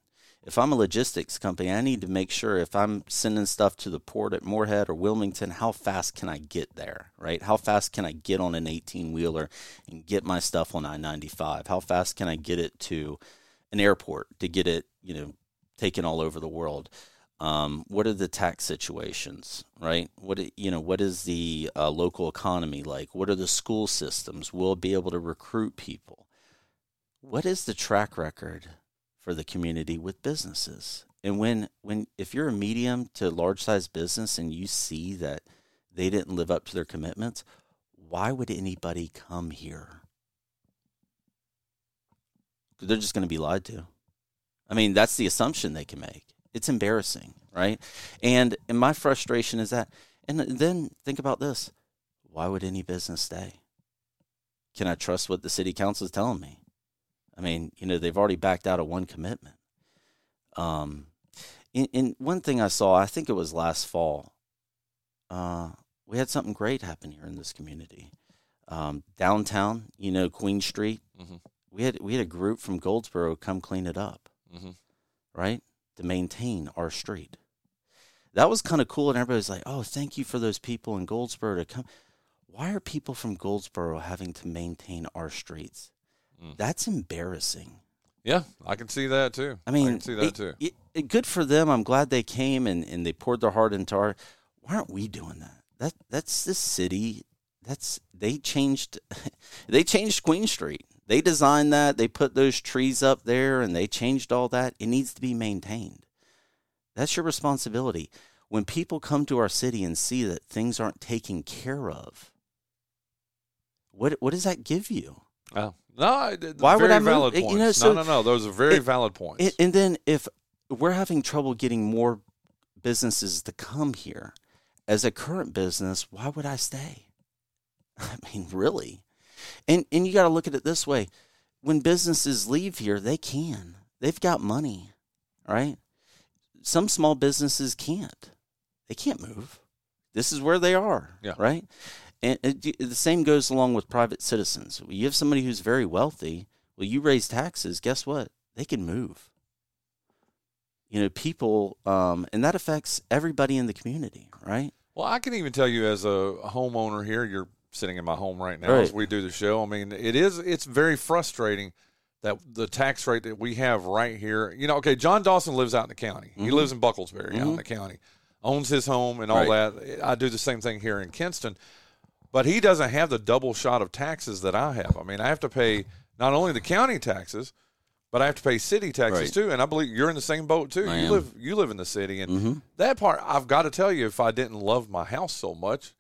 If I'm a logistics company, I need to make sure if I'm sending stuff to the port at Moorhead or Wilmington, how fast can I get there, right? How fast can I get on an eighteen-wheeler and get my stuff on I ninety-five? How fast can I get it to an airport to get it, you know, taken all over the world? Um, what are the tax situations, right? What, you know, what is the uh, local economy like? What are the school systems? We'll be able to recruit people. What is the track record for the community with businesses? And when, when if you're a medium to large-sized business and you see that they didn't live up to their commitments, why would anybody come here? They're just going to be lied to. I mean, that's the assumption they can make. It's embarrassing, right? And, and my frustration is that, and then think about this, why would any business stay? Can I trust what the city council is telling me? I mean, you know, they've already backed out of one commitment. Um, in, in one thing I saw, I think it was last fall, uh, we had something great happen here in this community. Um, downtown, you know, Queen Street, mm-hmm. we had we had a group from Goldsboro come clean it up, mm-hmm. right, to maintain our street. That was kind of cool, and everybody's like, oh, thank you for those people in Goldsboro to come. Why are people from Goldsboro having to maintain our streets? That's embarrassing. Yeah, I can see that too. I mean, I can see that it, too. It, it, good for them. I'm glad they came and, and they poured their heart into our. Why aren't we doing that? That that's the city. That's they changed. They changed Queen Street. They designed that. They put those trees up there, and they changed all that. It needs to be maintained. That's your responsibility. When people come to our city and see that things aren't taken care of, what what does that give you? Oh. No, why would I valid move? Points. You know, so no, no, no. Those are very it, valid points. It, and then if we're having trouble getting more businesses to come here, as a current business, why would I stay? I mean, really. And and you got to look at it this way. When businesses leave here, they can. They've got money, right? Some small businesses can't. They can't move. This is where they are, yeah. Right? And it, the same goes along with private citizens. You have somebody who's very wealthy. Well, you raise taxes. Guess what? They can move. You know, people, um, and that affects everybody in the community, right? Well, I can even tell you as a homeowner here, you're sitting in my home right now right. as we do the show. I mean, it is, it's very frustrating that the tax rate that we have right here. You know, okay, John Dawson lives out in the county. Mm-hmm. He lives in Bucklesbury mm-hmm. out in the county, owns his home and all right. that. I do the same thing here in Kinston. But he doesn't have the double shot of taxes that I have. I mean, I have to pay not only the county taxes, but I have to pay city taxes right. too. And I believe you're in the same boat too. I you am. live you live in the city. And mm-hmm. that part, I've got to tell you, if I didn't love my house so much,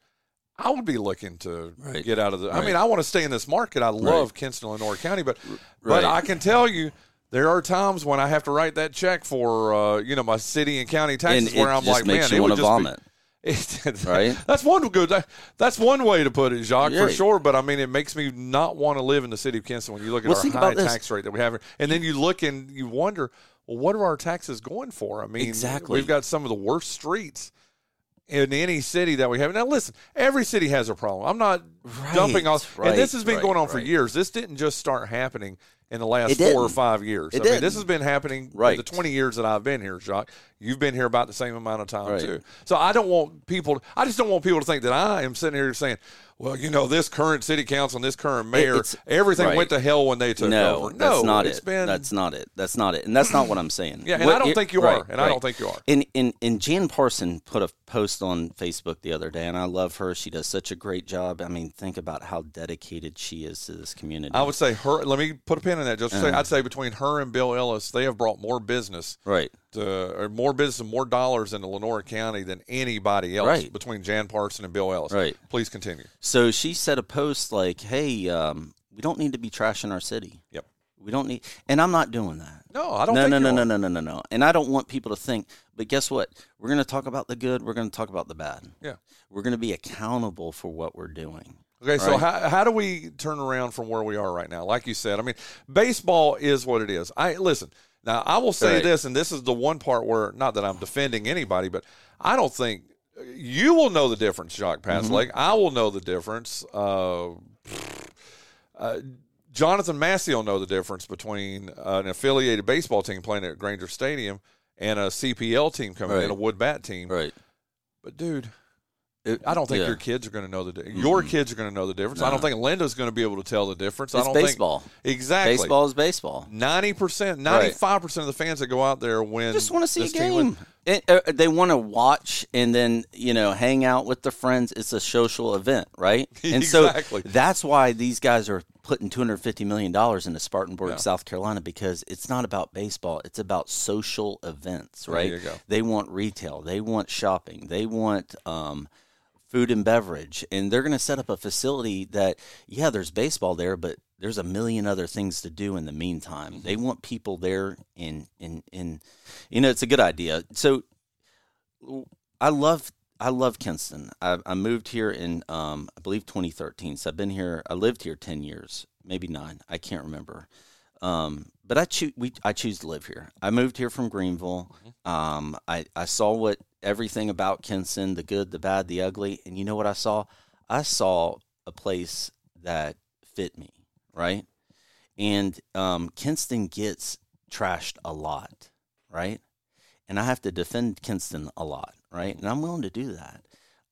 I would be looking to right. get out of the right. I mean, I want to stay in this market. I love right. Kinston, Lenoir County, but right. but I can tell you there are times when I have to write that check for uh, you know, my city and county taxes and where I'm like, man, it would just vomit. Be, right? That's one good. That's one way to put it, Jacques, yeah. for sure. But I mean, it makes me not want to live in the city of Kinston when you look at well, our high tax rate that we have here. And then you look and you wonder, well, what are our taxes going for? I mean, exactly. We've got some of the worst streets in any city that we have. Now, listen, every city has a problem. I'm not right, dumping off. Right, and this has been right, going on right. for years. This didn't just start happening in the last four or five years. It I didn't. mean, this has been happening right. for the twenty years that I've been here, Jacques. You've been here about the same amount of time, right. too. So I don't want people – I just don't want people to think that I am sitting here saying – well, you know, this current city council and this current mayor, it's, everything right. went to hell when they took no, over. No, that's not it's it. Been... That's not it. That's not it. And that's not what I'm saying. Yeah, and what, I don't it, think you right, are. And right. I don't think you are. And, and, and Jan Parson put a post on Facebook the other day, and I love her. She does such a great job. I mean, think about how dedicated she is to this community. I would say her – let me put a pin in that. Just uh, say, I'd say between her and Bill Ellis, they have brought more business. Right. To, or more business and more dollars into Lenoir County than anybody else right. between Jan Parson and Bill Ellis. Right. Please continue. So she said a post like, hey, um, we don't need to be trashing our city. Yep. We don't need – and I'm not doing that. No, I don't no, think No, no, no, no, no, no, no. And I don't want people to think, but guess what? We're going to talk about the good. We're going to talk about the bad. Yeah. We're going to be accountable for what we're doing. Okay, so right. how how do we turn around from where we are right now? Like you said, I mean, baseball is what it is. I listen – Now, I will say right. this, and this is the one part where, not that I'm defending anybody, but I don't think you will know the difference, Jacques Passailaigue. Mm-hmm. I will know the difference. Uh, uh, Jonathan Massey will know the difference between uh, an affiliated baseball team playing at Granger Stadium and a C P L team coming right. in, a wood bat team. Right. But, dude, it, I don't think yeah. your kids are going to know the difference. Your mm-hmm. kids are going to know the difference. No. I don't think Linda's going to be able to tell the difference. It's I don't baseball. Think exactly. Baseball is baseball. ninety percent, ninety-five percent right. of the fans that go out there when just want to see a game. It, uh, they want to watch and then, you know, hang out with their friends. It's a social event, right? And exactly. so that's why these guys are putting two hundred fifty million dollars into Spartanburg, yeah. South Carolina, because it's not about baseball. It's about social events, right? There you go. They want retail. They want shopping. They want um, – food and beverage, and they're going to set up a facility that, yeah, there's baseball there, but there's a million other things to do in the meantime. They want people there, and, and, and you know, it's a good idea. So I love I love Kinston. I, I moved here in, um, I believe, twenty thirteen, so I've been here. I lived here ten years, maybe nine. I can't remember. Um, but I, choo- we, I choose to live here. I moved here from Greenville. Um, I, I saw what everything about Kinston, the good, the bad, the ugly. And you know what I saw? I saw a place that fit me, right? And um, Kinston gets trashed a lot, right? And I have to defend Kinston a lot, right? And I'm willing to do that.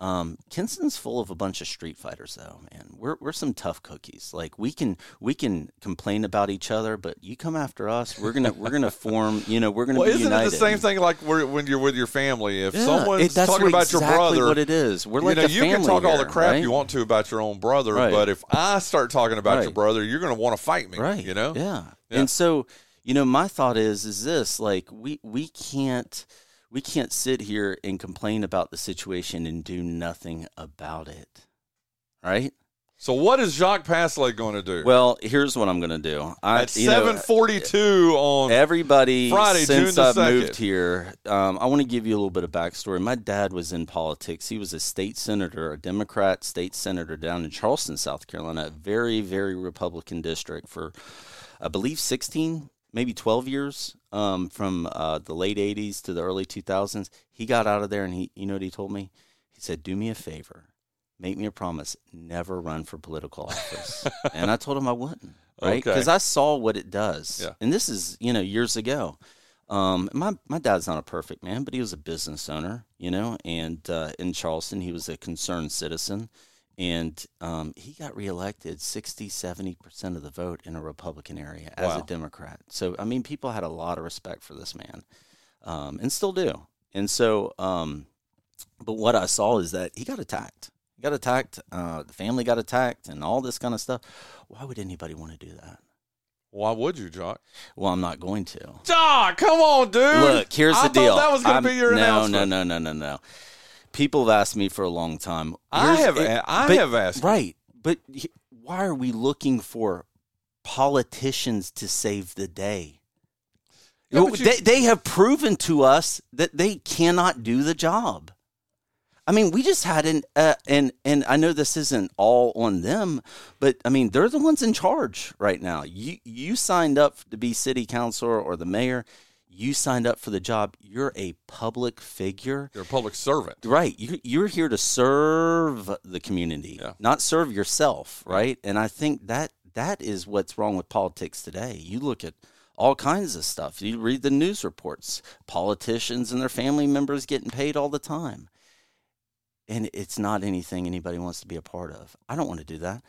Um, Kinston's full of a bunch of street fighters, though, man. We're we're some tough cookies. Like we can we can complain about each other, but you come after us, we're gonna we're gonna form. You know, we're gonna. Well, be isn't united. It the same thing like we're, when you're with your family? If yeah, someone's it, that's talking about exactly your brother, what it is, we're you like know, a you family can talk here, all the crap right? you want to about your own brother, right. but if I start talking about right. your brother, you're gonna want to fight me, right? You know, yeah. yeah. And so, you know, my thought is is this: like we we can't. We can't sit here and complain about the situation and do nothing about it, right? So what is Jacques Passailaigue going to do? Well, here's what I'm going to do. I, At seven forty-two know, on everybody Friday, since June the I've second. Moved here, um, I want to give you a little bit of backstory. My dad was in politics. He was a state senator, a Democrat state senator down in Charleston, South Carolina, a very, very Republican district for, I believe, sixteen maybe twelve years um, from uh, the late eighties to the early two thousands. He got out of there, and he, you know what he told me? He said, do me a favor. Make me a promise. Never run for political office. And I told him I wouldn't, right? Because okay. I saw what it does. Yeah. And this is, you know, years ago. Um, my, my dad's not a perfect man, but he was a business owner, you know, and uh, in Charleston, he was a concerned citizen. And um, he got reelected sixty, seventy percent of the vote in a Republican area as wow. a Democrat. So, I mean, people had a lot of respect for this man um, and still do. And so, um, but what I saw is that he got attacked. He got attacked. Uh, the family got attacked and all this kind of stuff. Why would anybody want to do that? Why would you, Jock? Well, I'm not going to. Jock, come on, dude. Look, here's I the deal. I thought that was going to be your no, announcement. No, no, no, no, no, no. People have asked me for a long time. Where's I have, it, I but, have asked, right? But why are we looking for politicians to save the day? Yeah, you, they, they have proven to us that they cannot do the job. I mean, we just had an uh, and and I know this isn't all on them, but I mean they're the ones in charge right now. You you signed up to be city councilor or the mayor. You signed up for the job. You're a public figure. You're a public servant. Right. You, you're here to serve the community, yeah. not serve yourself, right? And I think that that is what's wrong with politics today. You look at all kinds of stuff. You read the news reports. Politicians and their family members getting paid all the time. And it's not anything anybody wants to be a part of. I don't want to do that.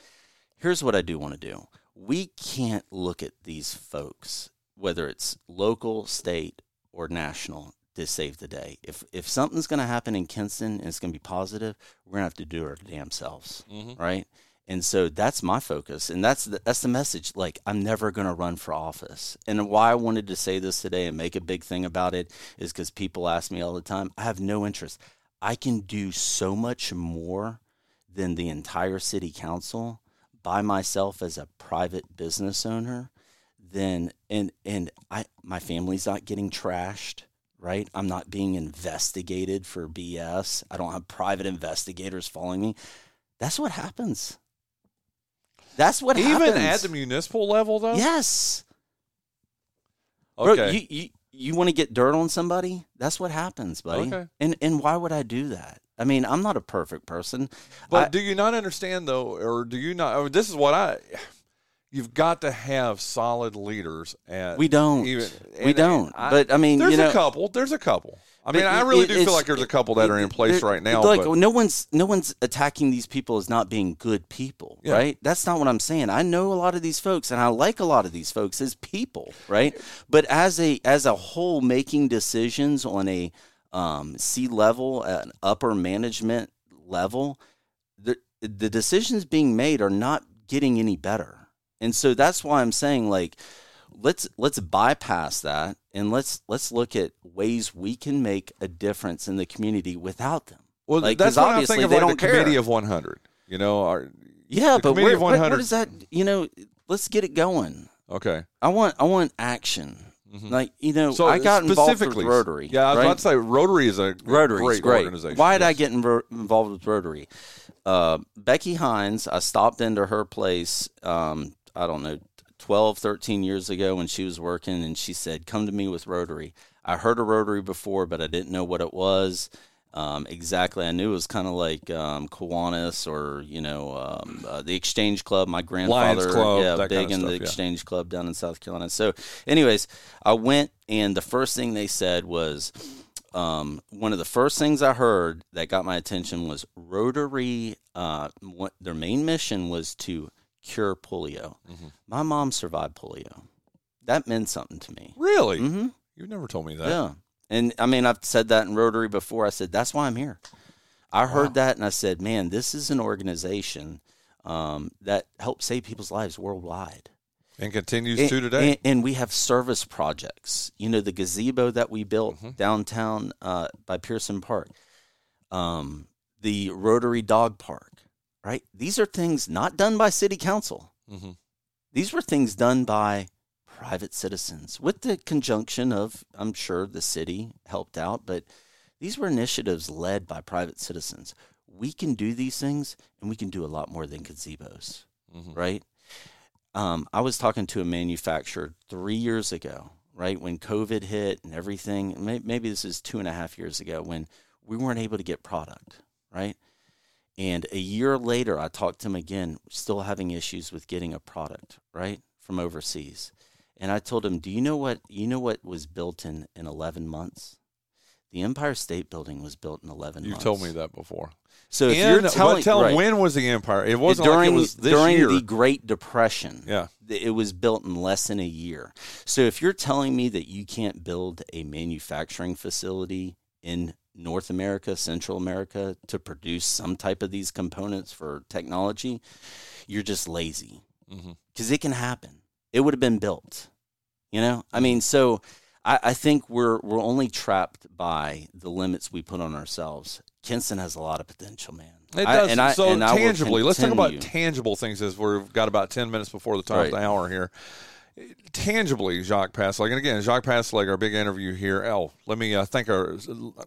Here's what I do want to do. We can't look at these folks, whether it's local, state, or national, to save the day. If if something's going to happen in Kinston and it's going to be positive, we're going to have to do our damn selves, mm-hmm. right? And so that's my focus, and that's the, that's the message. Like, I'm never going to run for office. And why I wanted to say this today and make a big thing about it is because people ask me all the time, I have no interest. I can do so much more than the entire city council by myself as a private business owner. Then and and I my family's not getting trashed, right? I'm not being investigated for B S. I don't have private investigators following me. That's what happens. That's what Even happens. Even at the municipal level, though? Yes. Okay. Bro, you you, you want to get dirt on somebody? That's what happens, buddy. Okay. And and why would I do that? I mean, I'm not a perfect person. But I, do you not understand, though, or do you not? I mean, this is what I... You've got to have solid leaders. At we don't. Even, we don't. I, but, I mean, there's you know, a couple. There's a couple. I mean, it, I really it, do feel like there's a couple that it, are in place right now. Look, but. no one's no one's attacking these people as not being good people, yeah. right? That's not what I'm saying. I know a lot of these folks, and I like a lot of these folks as people, right? But as a as a whole, making decisions on a um, C-level, an upper management level, the, the decisions being made are not getting any better. And so that's why I'm saying, like, let's let's bypass that and let's let's look at ways we can make a difference in the community without them. Well, like, that's what I think of, like, the care. Committee of one hundred. You know, our, yeah, but where, what, what is that? You know, let's get it going. Okay, I want I want action. Mm-hmm. Like, you know, so I got involved with Rotary. Yeah, I was right? about to say Rotary is a Rotary's great, great organization. Why yes. did I get inv- involved with Rotary? Uh, Becky Hines, I stopped into her place. Um, I don't know, twelve, thirteen years ago when she was working, and she said, come to me with Rotary. I heard of Rotary before, but I didn't know what it was um, exactly. I knew it was kind of like um, Kiwanis or, you know, um, uh, the Exchange Club. My grandfather, Club, yeah, big in stuff, the yeah. Exchange Club down in South Carolina. So anyways, I went, and the first thing they said was, Um, one of the first things I heard that got my attention was Rotary. Uh, what, their main mission was to cure polio. Mm-hmm. My mom survived polio. That meant something to me. Really? Mm-hmm. You've never told me that. Yeah. And I mean, I've said that in Rotary before. I said, that's why I'm here. I heard wow. that, and I said, man, this is an organization um, that helps save people's lives worldwide. And continues and, to today. And, and we have service projects. You know, the gazebo that we built mm-hmm. downtown uh, by Pearson Park, um, the Rotary Dog Park, right? These are things not done by city council. Mm-hmm. These were things done by private citizens with the conjunction of, I'm sure, the city helped out, but these were initiatives led by private citizens. We can do these things, and we can do a lot more than gazebos, mm-hmm. right? Um, I was talking to a manufacturer three years ago, right, when COVID hit and everything. May- maybe this is two and a half years ago when we weren't able to get product, right? And a year later, I talked to him again, still having issues with getting a product, right, from overseas. And I told him, do you know what you know what was built in, in eleven months? The Empire State Building was built in eleven You've months. You've told me that before. So if in, you're telling, tell right, when was the Empire? It wasn't during, like it was this during year. The Great Depression. Yeah, it was built in less than a year. So if you're telling me that you can't build a manufacturing facility in North America, Central America to produce some type of these components for technology, you're just lazy because mm-hmm. it can happen. It would have been built, you know. I mean, so. I think we're we're only trapped by the limits we put on ourselves. Kinston has a lot of potential, man. It does. I, and I, so and tangibly, let's talk about tangible things as we've got about ten minutes before the top right. of the hour here. tangibly Jacques Passailaigue. And again, Jacques Passailaigue, our big interview here. Oh, let me uh, thank our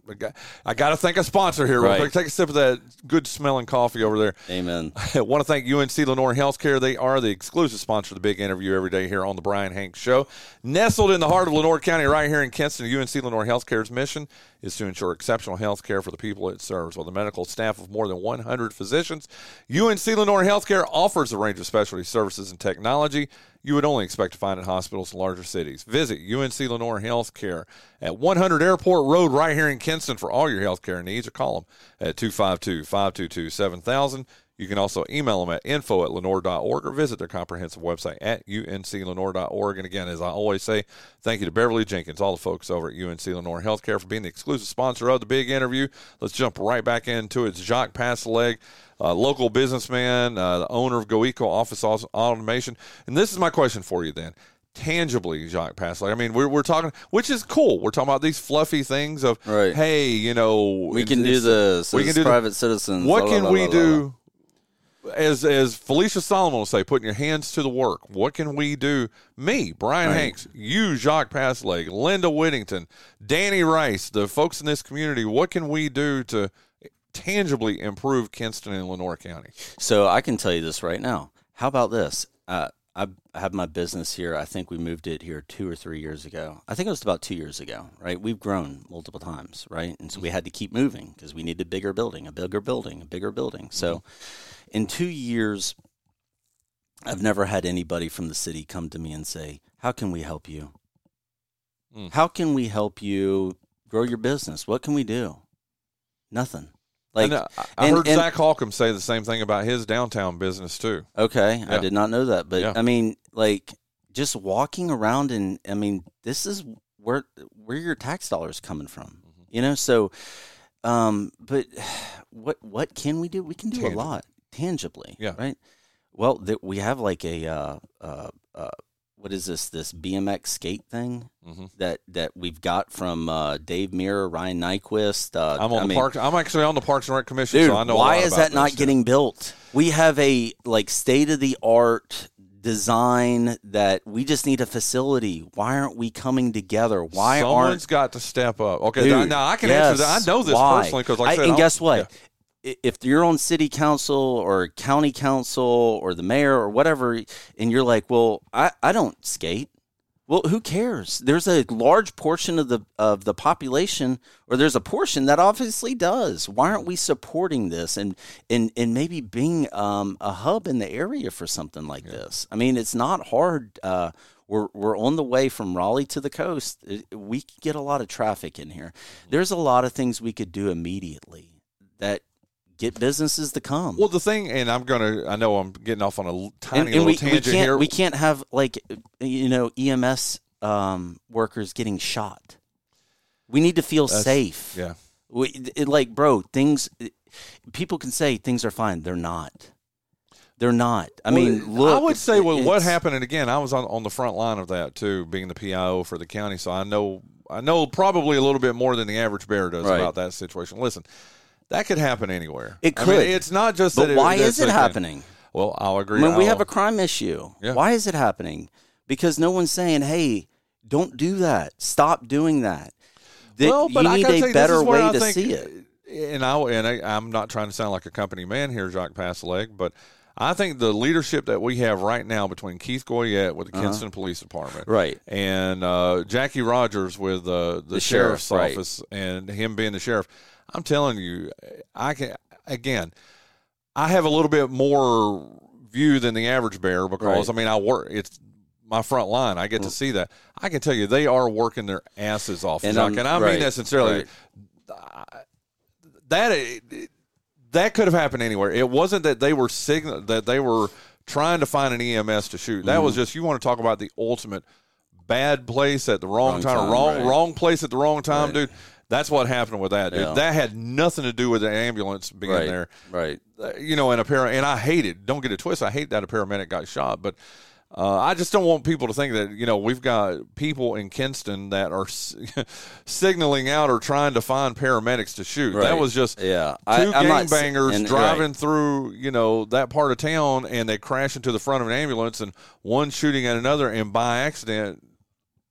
– I got to thank a sponsor here. Right. Real quick. Take a sip of that good-smelling coffee over there. Amen. I want to thank U N C Lenoir Healthcare. They are the exclusive sponsor of the big interview every day here on the Brian Hanks Show. Nestled in the heart of Lenoir County right here in Kinston, U N C Lenoir Healthcare's mission is to ensure exceptional health care for the people it serves. With a medical staff of more than one hundred physicians, U N C Lenoir Healthcare offers a range of specialty services and technology you would only expect to find at hospitals in larger cities. Visit U N C Lenoir Healthcare at one hundred Airport Road right here in Kinston for all your healthcare needs, or call them at two five two, five two two, seven thousand. You can also email them at info at lenoir dot org or visit their comprehensive website at U N C lenoir dot org. And again, as I always say, thank you to Beverly Jenkins, all the folks over at U N C Lenoir Healthcare for being the exclusive sponsor of the big interview. Let's jump right back into it. It's Jacques Passailaigue, uh, local businessman, uh, the owner of GoEco Office Automation. And this is my question for you then. Tangibly, Jacques Passailaigue. I mean, we're we're talking, which is cool. We're talking about these fluffy things of, right. hey, you know. We can do this. We can do private citizens. What can we do? As as Felicia Solomon will say, putting your hands to the work. What can we do? Me, Brian right. Hanks, you, Jacques Passailaigue, Linda Whittington, Danny Rice, the folks in this community, what can we do to tangibly improve Kinston and Lenoir County? So I can tell you this right now. How about this? Uh, I have my business here. I think we moved it here two or three years ago. I think it was about two years ago, right? We've grown multiple times, right? And so we had to keep moving because we needed a bigger building, a bigger building, a bigger building. So in two years, I've never had anybody from the city come to me and say, how can we help you? Mm. How can we help you grow your business? What can we do? Nothing. Like, I, I and, heard and, Zach Holcomb say the same thing about his downtown business, too. Okay, yeah. I did not know that. But, yeah. I mean, like, just walking around and, I mean, this is where where your tax dollars coming from, mm-hmm. you know? So, um, but what what can we do? We can do Tangibly. a lot, tangibly, yeah. right? Well, th- we have, like, a, uh, uh, uh, what is this, this B M X skate thing? Mm-hmm. That that we've got from uh, Dave Mirror, Ryan Nyquist. Uh, I'm on I the mean, park. I'm actually on the Parks and Rec Commission, dude, so I know. Why a lot is that not getting stuff. built? We have a like state of the art design that we just need a facility. Why aren't we coming together? Why Someone's aren't Someone's got to step up? Okay, dude, now I can yes, answer that. I know this why? personally because, like I said, I, and guess what? Yeah. If you're on city council or county council or the mayor or whatever, and you're like, well, I, I don't skate. Well, who cares? There's a large portion of the of the population, or there's a portion that obviously does. Why aren't we supporting this and and, and maybe being um, a hub in the area for something like yeah. this? I mean, it's not hard. Uh, we're we're on the way from Raleigh to the coast. We get a lot of traffic in here. There's a lot of things we could do immediately that get businesses to come. Well, the thing, and I'm going to, I know I'm getting off on a tiny and, and little we, tangent we here. We can't have, like, you know, E M S um, workers getting shot. We need to feel That's, safe. Yeah. We, it, like, bro, things, people can say things are fine. They're not. They're not. I well, mean, look. I would say, well, what happened, and again, I was on, on the front line of that, too, being the P I O for the county, so I know, I know probably a little bit more than the average bear does right. about that situation. Listen. That could happen anywhere. It could. I mean, it's not just but that. But why it, is it happening? Well, I'll agree. When I'll, we have a crime issue, yeah. why is it happening? Because no one's saying, "Hey, don't do that. Stop doing that." That well, but you I need a you, better way I to think, see it. And I and I, I'm not trying to sound like a company man here, Jacques Passailaigue, but I think the leadership that we have right now between Keith Goyette with the uh-huh. Kinston Police Department, right, and uh, Jackie Rogers with uh, the, the sheriff's, sheriff's right. office, and him being the sheriff. I'm telling you, I can, again, I have a little bit more view than the average bear because, right. I mean, I work, it's my front line. I get to see that. I can tell you, they are working their asses off. And, and I mean right, that sincerely. Right. That, that could have happened anywhere. It wasn't that they were signal that they were trying to find an E M S to shoot. That mm-hmm. was just, you want to talk about the ultimate bad place at the wrong, wrong time, time, wrong, right. wrong place at the wrong time, right. dude. That's what happened with that, dude. Yeah. That had nothing to do with the ambulance being right, there. Right. You know, and a para- and I hate it. Don't get it twisted. I hate that a paramedic got shot. But Uh, I just don't want people to think that, you know, we've got people in Kinston that are s- signaling out or trying to find paramedics to shoot. Right. That was just yeah. two gangbangers driving right. through, you know, that part of town, and they crash into the front of an ambulance, and one shooting at another, and by accident,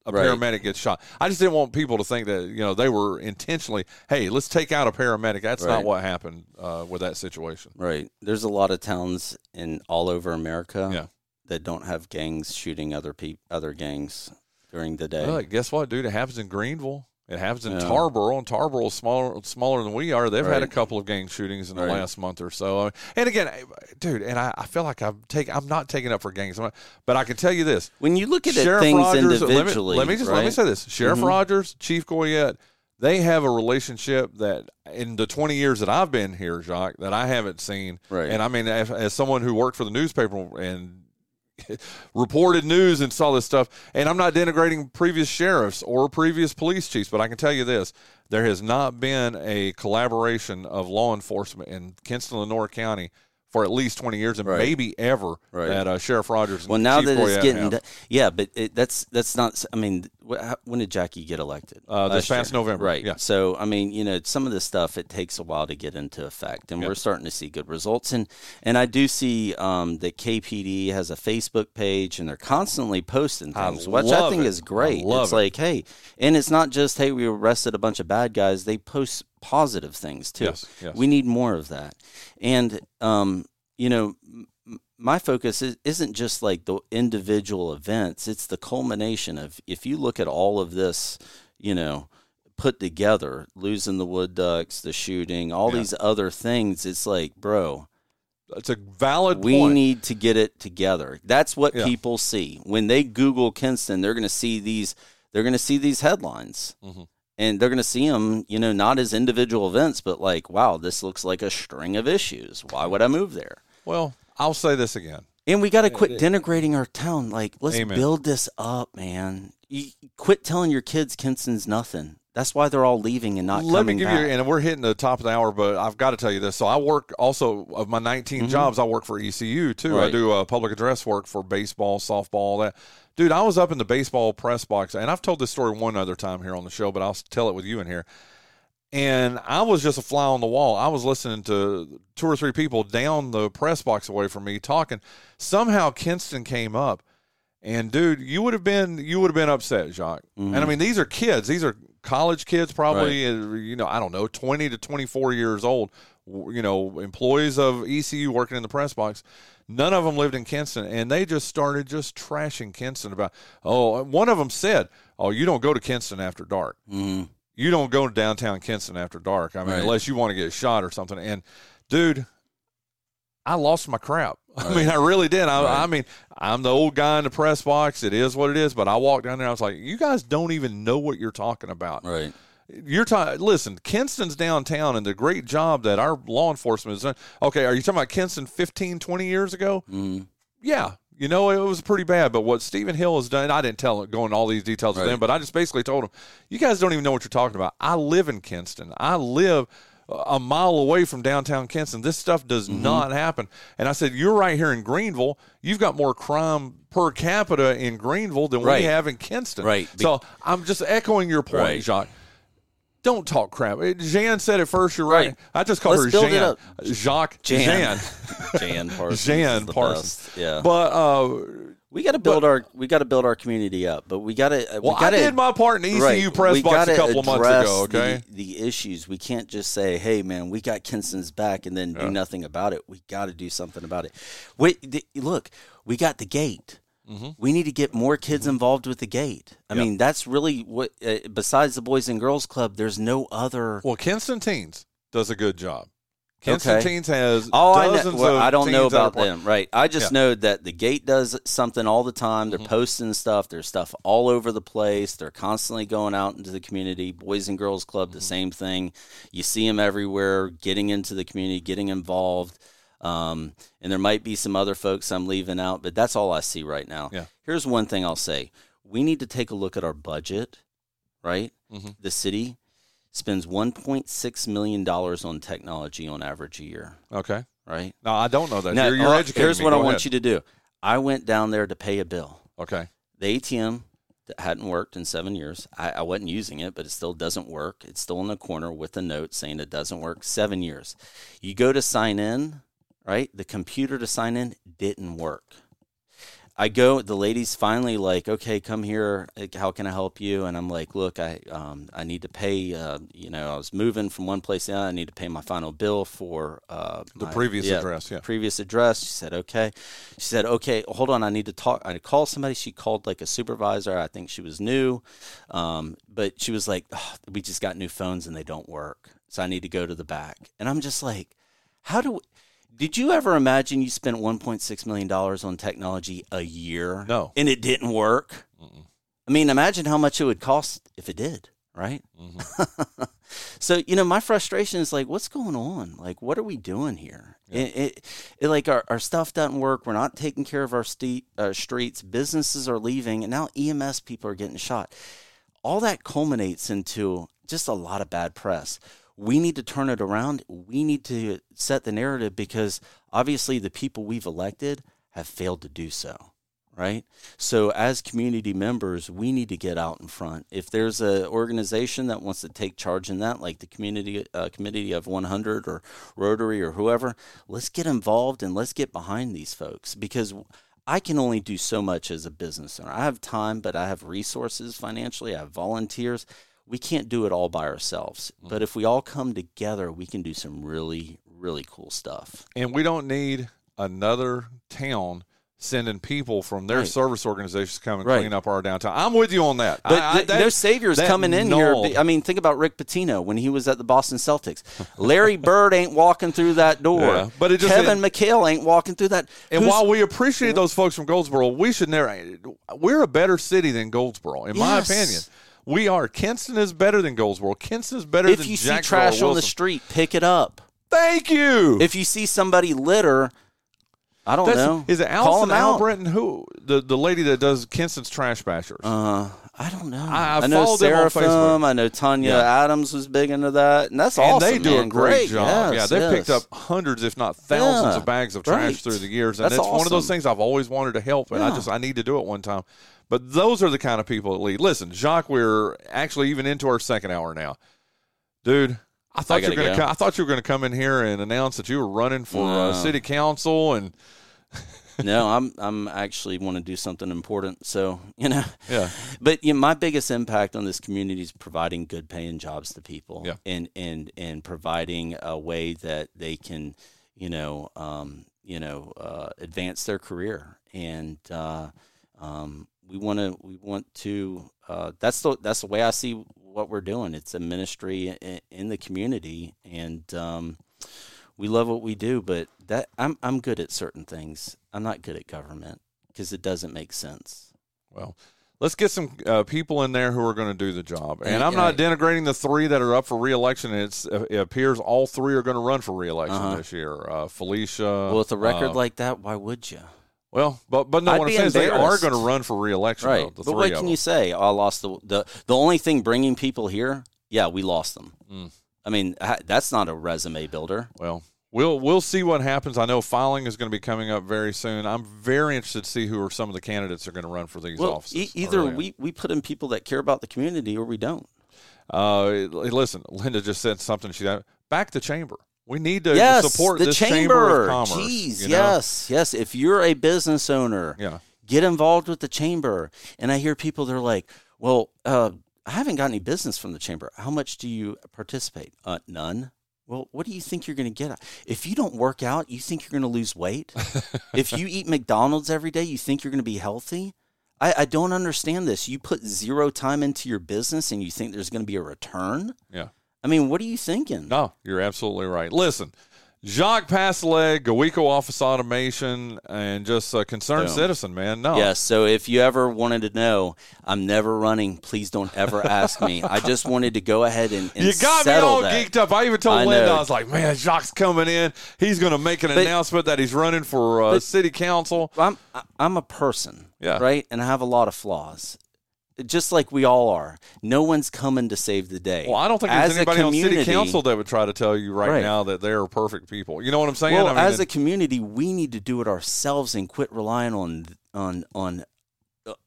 a right. paramedic gets shot. I just didn't want people to think that, you know, they were intentionally, hey, let's take out a paramedic. That's right. not what happened uh, with that situation. Right. There's a lot of towns in all over America. Yeah. That don't have gangs shooting other pe- other gangs during the day. Well, guess what, dude? It happens in Greenville. It happens in yeah. Tarboro, and Tarboro is smaller, smaller than we are. They've right. had a couple of gang shootings in the right. last month or so. And again, dude, and I, I feel like I'm take I'm not taking up for gangs, but I can tell you this: when you look at it, things Rogers, individually, let me, let me just right? let me say this: Sheriff mm-hmm. Rogers, Chief Goyette, they have a relationship that in the twenty years that I've been here, Jacques, that I haven't seen. Right. And I mean, as, as someone who worked for the newspaper and reported news and saw this stuff, and I'm not denigrating previous sheriffs or previous police chiefs, but I can tell you this: there has not been a collaboration of law enforcement in Kinston Lenoir County for at least twenty years, and right. maybe ever right. that uh, Sheriff Rogers and well now Chief that Boyette it's getting da- yeah but it, that's that's not I mean wh- how, when did Jackie get elected? Uh, this past year. November right yeah. So I mean, you know, some of this stuff, it takes a while to get into effect, and yep. we're starting to see good results, and and I do see um, that K P D has a Facebook page, and they're constantly posting things, I which I think it. is great. It's it. like, hey, and it's not just, hey, we arrested a bunch of bad guys. They post positive things too. Yes, yes. We need more of that. And um, you know, m- my focus is, isn't just like the individual events. It's the culmination of, if you look at all of this, you know, put together, losing the Wood Ducks, the shooting, all yeah. these other things. It's like, bro, it's a valid we point. We need to get it together. That's what yeah. people see when they Google Kinston. They're going to see these. They're going to see these headlines. Mm-hmm. And they're going to see them, you know, not as individual events, but like, wow, this looks like a string of issues. Why would I move there? Well, I'll say this again. And we got to quit denigrating our town. Like, let's Amen. build this up, man. You quit telling your kids Kinston's nothing. That's why they're all leaving and not Let coming back. Let me give back. you, and we're hitting the top of the hour, but I've got to tell you this. So I work also, of my nineteen mm-hmm. jobs, I work for E C U, too. Right. I do uh, public address work for baseball, softball, all that. Dude, I was up in the baseball press box, and I've told this story one other time here on the show, but I'll tell it with you in here. And I was just a fly on the wall. I was listening to two or three people down the press box away from me talking. Somehow Kinston came up, and dude, you would have been you would have been upset, Jacques. Mm-hmm. And I mean, these are kids; these are college kids, probably right. you know, I don't know, twenty to twenty-four years old. You know, employees of E C U working in the press box. None of them lived in Kinston, and they just started just trashing Kinston about, oh, one of them said, oh, you don't go to Kinston after dark. Mm. You don't go to downtown Kinston after dark. I mean, right. unless you want to get shot or something. And, dude, I lost my crap. Right. I mean, I really did. I, right. I mean, I'm the old guy in the press box. It is what it is. But I walked down there, and I was like, you guys don't even know what you're talking about. Right. You're talking. Listen, Kinston's downtown, and the great job that our law enforcement has done. Okay, are you talking about Kinston fifteen, twenty years ago? Mm. Yeah, you know, it was pretty bad. But what Stephen Hill has done, I didn't tell him, go into all these details right. with him, but I just basically told him, you guys don't even know what you're talking about. I live in Kinston. I live a mile away from downtown Kinston. This stuff does mm-hmm. not happen. And I said, you're right here in Greenville. You've got more crime per capita in Greenville than right. we have in Kinston. Right. So I'm just echoing your point, right. Jacques. Don't talk crap. Jan said it first. You're right. right. I just called Let's her Jan. Jacques Jan. Jan, Jan Parsons. Jan Parsons. Yeah. But uh, we got to build but, our we got to build our community up. But we got to. Well, we gotta, I did my part in E C U right, press box a couple of months ago. Okay. The, the issues. We can't just say, "Hey, man, we got Kinston's back," and then yeah. do nothing about it. We got to do something about it. Wait, the, look, we got the gate. Mm-hmm. We need to get more kids involved with the gate. I yep. mean, that's really what, uh, besides the Boys and Girls Club, there's no other. Well, Kinston Teens does a good job. Kinston okay. Teens has all dozens I know, well, of I don't know about them, right. I just yeah. know that the gate does something all the time. They're mm-hmm. posting stuff. There's stuff all over the place. They're constantly going out into the community. Boys and Girls Club, mm-hmm. the same thing. You see them everywhere, getting into the community, getting involved. Um, and there might be some other folks I'm leaving out, but that's all I see right now. Yeah. Here's one thing I'll say. We need to take a look at our budget, right? Mm-hmm. The city spends one point six million dollars on technology on average a year. Okay. Right? No, I don't know that. Now, you're, you're educating here's me. What Go I ahead. want you to do. I went down there to pay a bill. Okay. The A T M that hadn't worked in seven years. I, I wasn't using it, but it still doesn't work. It's still in the corner with a note saying it doesn't work. Seven years. You go to sign in, right? The computer to sign in didn't work. I go, the lady's finally like, okay, come here. How can I help you? And I'm like, look, I um I need to pay, uh, you know, I was moving from one place to another. I need to pay my final bill for uh, the my, previous yeah, address. Yeah. Previous address. She said, okay. She said, okay, hold on. I need to talk. I called somebody. She called like a supervisor. I think she was new. Um, but she was like, oh, we just got new phones and they don't work. So I need to go to the back. And I'm just like, how do we? Did you ever imagine you spent one point six million dollars on technology a year? No. And it didn't work? Mm-mm. I mean, imagine how much it would cost if it did, right? Mm-hmm. So, you know, my frustration is like, what's going on? Like, what are we doing here? Yeah. It, it, it, like, our, our stuff doesn't work. We're not taking care of our st- uh, streets. Businesses are leaving. And now E M S people are getting shot. All that culminates into just a lot of bad press. We need to turn it around. We need to set the narrative because obviously the people we've elected have failed to do so, right? So as community members, we need to get out in front. If there's an organization that wants to take charge in that, like the community uh, Committee of one hundred or Rotary or whoever, let's get involved and let's get behind these folks because I can only do so much as a business owner. I have time, but I have resources financially. I have volunteers. We can't do it all by ourselves, but if we all come together, we can do some really, really cool stuff. And we don't need another town sending people from their right. service organizations to come and right. clean up our downtown. I'm with you on that. But I, I, that, there's saviors coming in nulled. here. I mean, think about Rick Pitino when he was at the Boston Celtics. Larry Bird ain't walking through that door. Yeah, but it just, Kevin it, McHale ain't walking through that. And Who's, while we appreciate yeah. those folks from Goldsboro, we should never. We're a better city than Goldsboro, in yes. my opinion. We are. Kinston is better than Goldsboro. Kinston is better if than Jacksonville. If you see Jack trash Wilson. on the street, pick it up. Thank you. If you see somebody litter, I don't That's, know. Is it Allison Albrecht and who? The, the lady that does Kinston's Trash Bashers. Uh I don't know. I, I, I know Seraphim. Them on I know Tanya yeah. Adams was big into that, and that's and awesome. And they do man. a great, great job. Yes, yeah, they yes. picked up hundreds, if not thousands, yeah. of bags of trash right. through the years, and that's it's awesome. one of those things I've always wanted to help, and yeah. I just I need to do it one time. But those are the kind of people that lead. Listen, Jacques, we're actually even into our second hour now, dude. I thought I you were going to. Go. I thought you were going to come in here and announce that you were running for no. uh, city council and. No, I'm I'm actually want to do something important. So, you know. Yeah. But you know, my biggest impact on this community is providing good paying jobs to people yeah. and, and and providing a way that they can, you know, um, you know, uh, advance their career. And uh, um, we want to we want to uh, that's the that's the way I see what we're doing. It's a ministry in, in the community, and um, we love what we do, but that I'm I'm good at certain things. I'm not good at government because it doesn't make sense. Well, let's get some uh, people in there who are going to do the job. And I'm not denigrating the three that are up for re-election. It's, it appears all three are going to run for re-election uh-huh. this year. Uh, Felicia. Well, with a record uh, like that, why would you? Well, but but no, I'd what I'm saying is they are going to run for re-election. Right. Though, the but three what can them. you say? Oh, I lost the, the the only thing bringing people here. Yeah, we lost them. Mm. I mean, that's not a resume builder. Well. We'll we'll see what happens. I know filing is going to be coming up very soon. I'm very interested to see who are some of the candidates that are going to run for these well, offices. E- either right. we, we put in people that care about the community or we don't. Uh, listen, Linda just said something. She back the chamber. We need to yes, support the this chamber. chamber of commerce. Jeez, you know? yes, yes. If you're a business owner, yeah. get involved with the chamber. And I hear people, they're like, well, uh, I haven't got any business from the chamber. How much do you participate? Uh, none. Well, what do you think you're going to get? If you don't work out, you think you're going to lose weight? If you eat McDonald's every day, you think you're going to be healthy? I, I don't understand this. You put zero time into your business and you think there's going to be a return? Yeah. I mean, what are you thinking? No, you're absolutely right. Listen, Jacques Passailaigue, GoEco Office Automation, and just a concerned Boom. citizen, man. No. Yes. Yeah, so if you ever wanted to know, I'm never running. Please don't ever ask me. I just wanted to go ahead and, and you got me all that. geeked up. I even told I Linda, know. I was like, man, Jacques coming in. He's going to make an but, announcement that he's running for uh, city council. I'm I'm a person, yeah. right? And I have a lot of flaws. just like we all are. No one's coming to save the day. Well, I don't think there's as anybody on city council that would try to tell you right, right. now that they are perfect people. You know what I'm saying? Well, I mean, as a community, we need to do it ourselves and quit relying on on on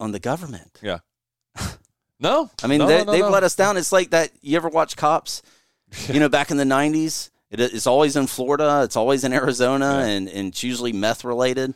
on the government. Yeah. No. I mean, no, they, no, they've no. let us down. It's like that. You ever watch Cops? You know, back in the nineties, it, it's always in Florida. It's always in Arizona, yeah. and, and it's usually meth-related.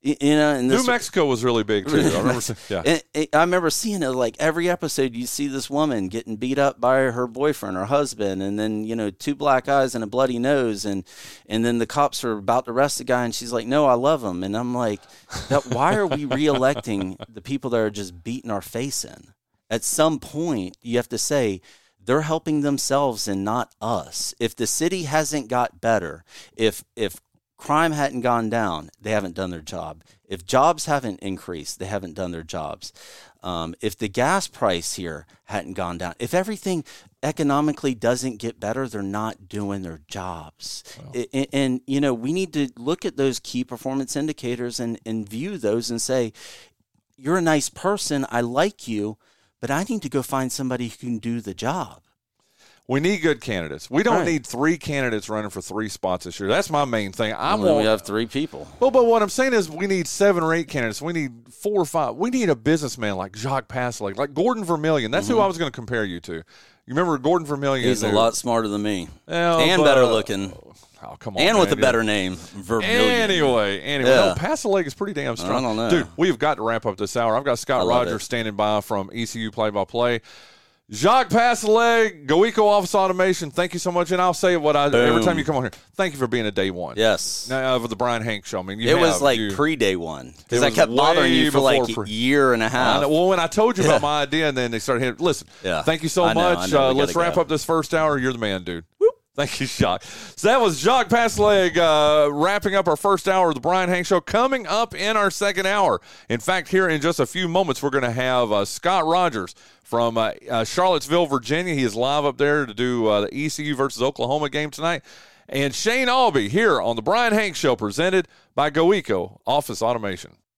You know, and this, New Mexico was really big, too. I remember, yeah. it, it, I remember seeing it, like, every episode you see this woman getting beat up by her boyfriend or husband, and then, you know, two black eyes and a bloody nose, and, and then the cops are about to arrest the guy, and she's like, no, I love him. And I'm like, that, why are we reelecting the people that are just beating our face in? At some point, you have to say, they're helping themselves and not us. If the city hasn't got better, if if crime hadn't gone down, they haven't done their job. If jobs haven't increased, they haven't done their jobs. Um, if the gas price here hadn't gone down, if everything economically doesn't get better, they're not doing their jobs. Wow. And, and, you know, we need to look at those key performance indicators and, and view those and say, you're a nice person, I like you, but I need to go find somebody who can do the job. We need good candidates. We don't right. need three candidates running for three spots this year. That's my main thing. I well, want, we have three people. Well, but what I'm saying is we need seven or eight candidates. We need four or five. We need a businessman like Jacques Passailaigue, like Gordon Vermillion. That's mm-hmm. who I was going to compare you to. You remember Gordon Vermillion? He's there. A lot smarter than me yeah, and but, better looking. Oh, come on. And man. with a better name, Vermillion. Anyway, anyway. Yeah. No, Passailaigue is pretty damn strong. I don't know. Dude, we've got to wrap up this hour. I've got Scott Rogers it. standing by from E C U play-by-play. Jacques Passailaigue, GoEco Office Automation, thank you so much. And I'll say what I Boom. every time you come on here. Thank you for being a day one. Yes. Now, uh, for the Brian Hanks show. I mean, you it have, was like you, pre-day one because I kept bothering you for like a year and a half. Well, when I told you yeah. about my idea and then they started hitting, listen, yeah. thank you so I know, much. I know, uh, let's wrap go. up this first hour. You're the man, dude. Whoop. Thank you, Jacques. So that was Jacques Passailaigue uh, wrapping up our first hour of the Brian Hanks Show. Coming up in our second hour, in fact, here in just a few moments, we're going to have uh, Scott Rogers from uh, uh, Charlottesville, Virginia. He is live up there to do uh, the E C U versus Oklahoma game tonight. And Shane Albee here on the Brian Hanks Show presented by GoEco Office Automation.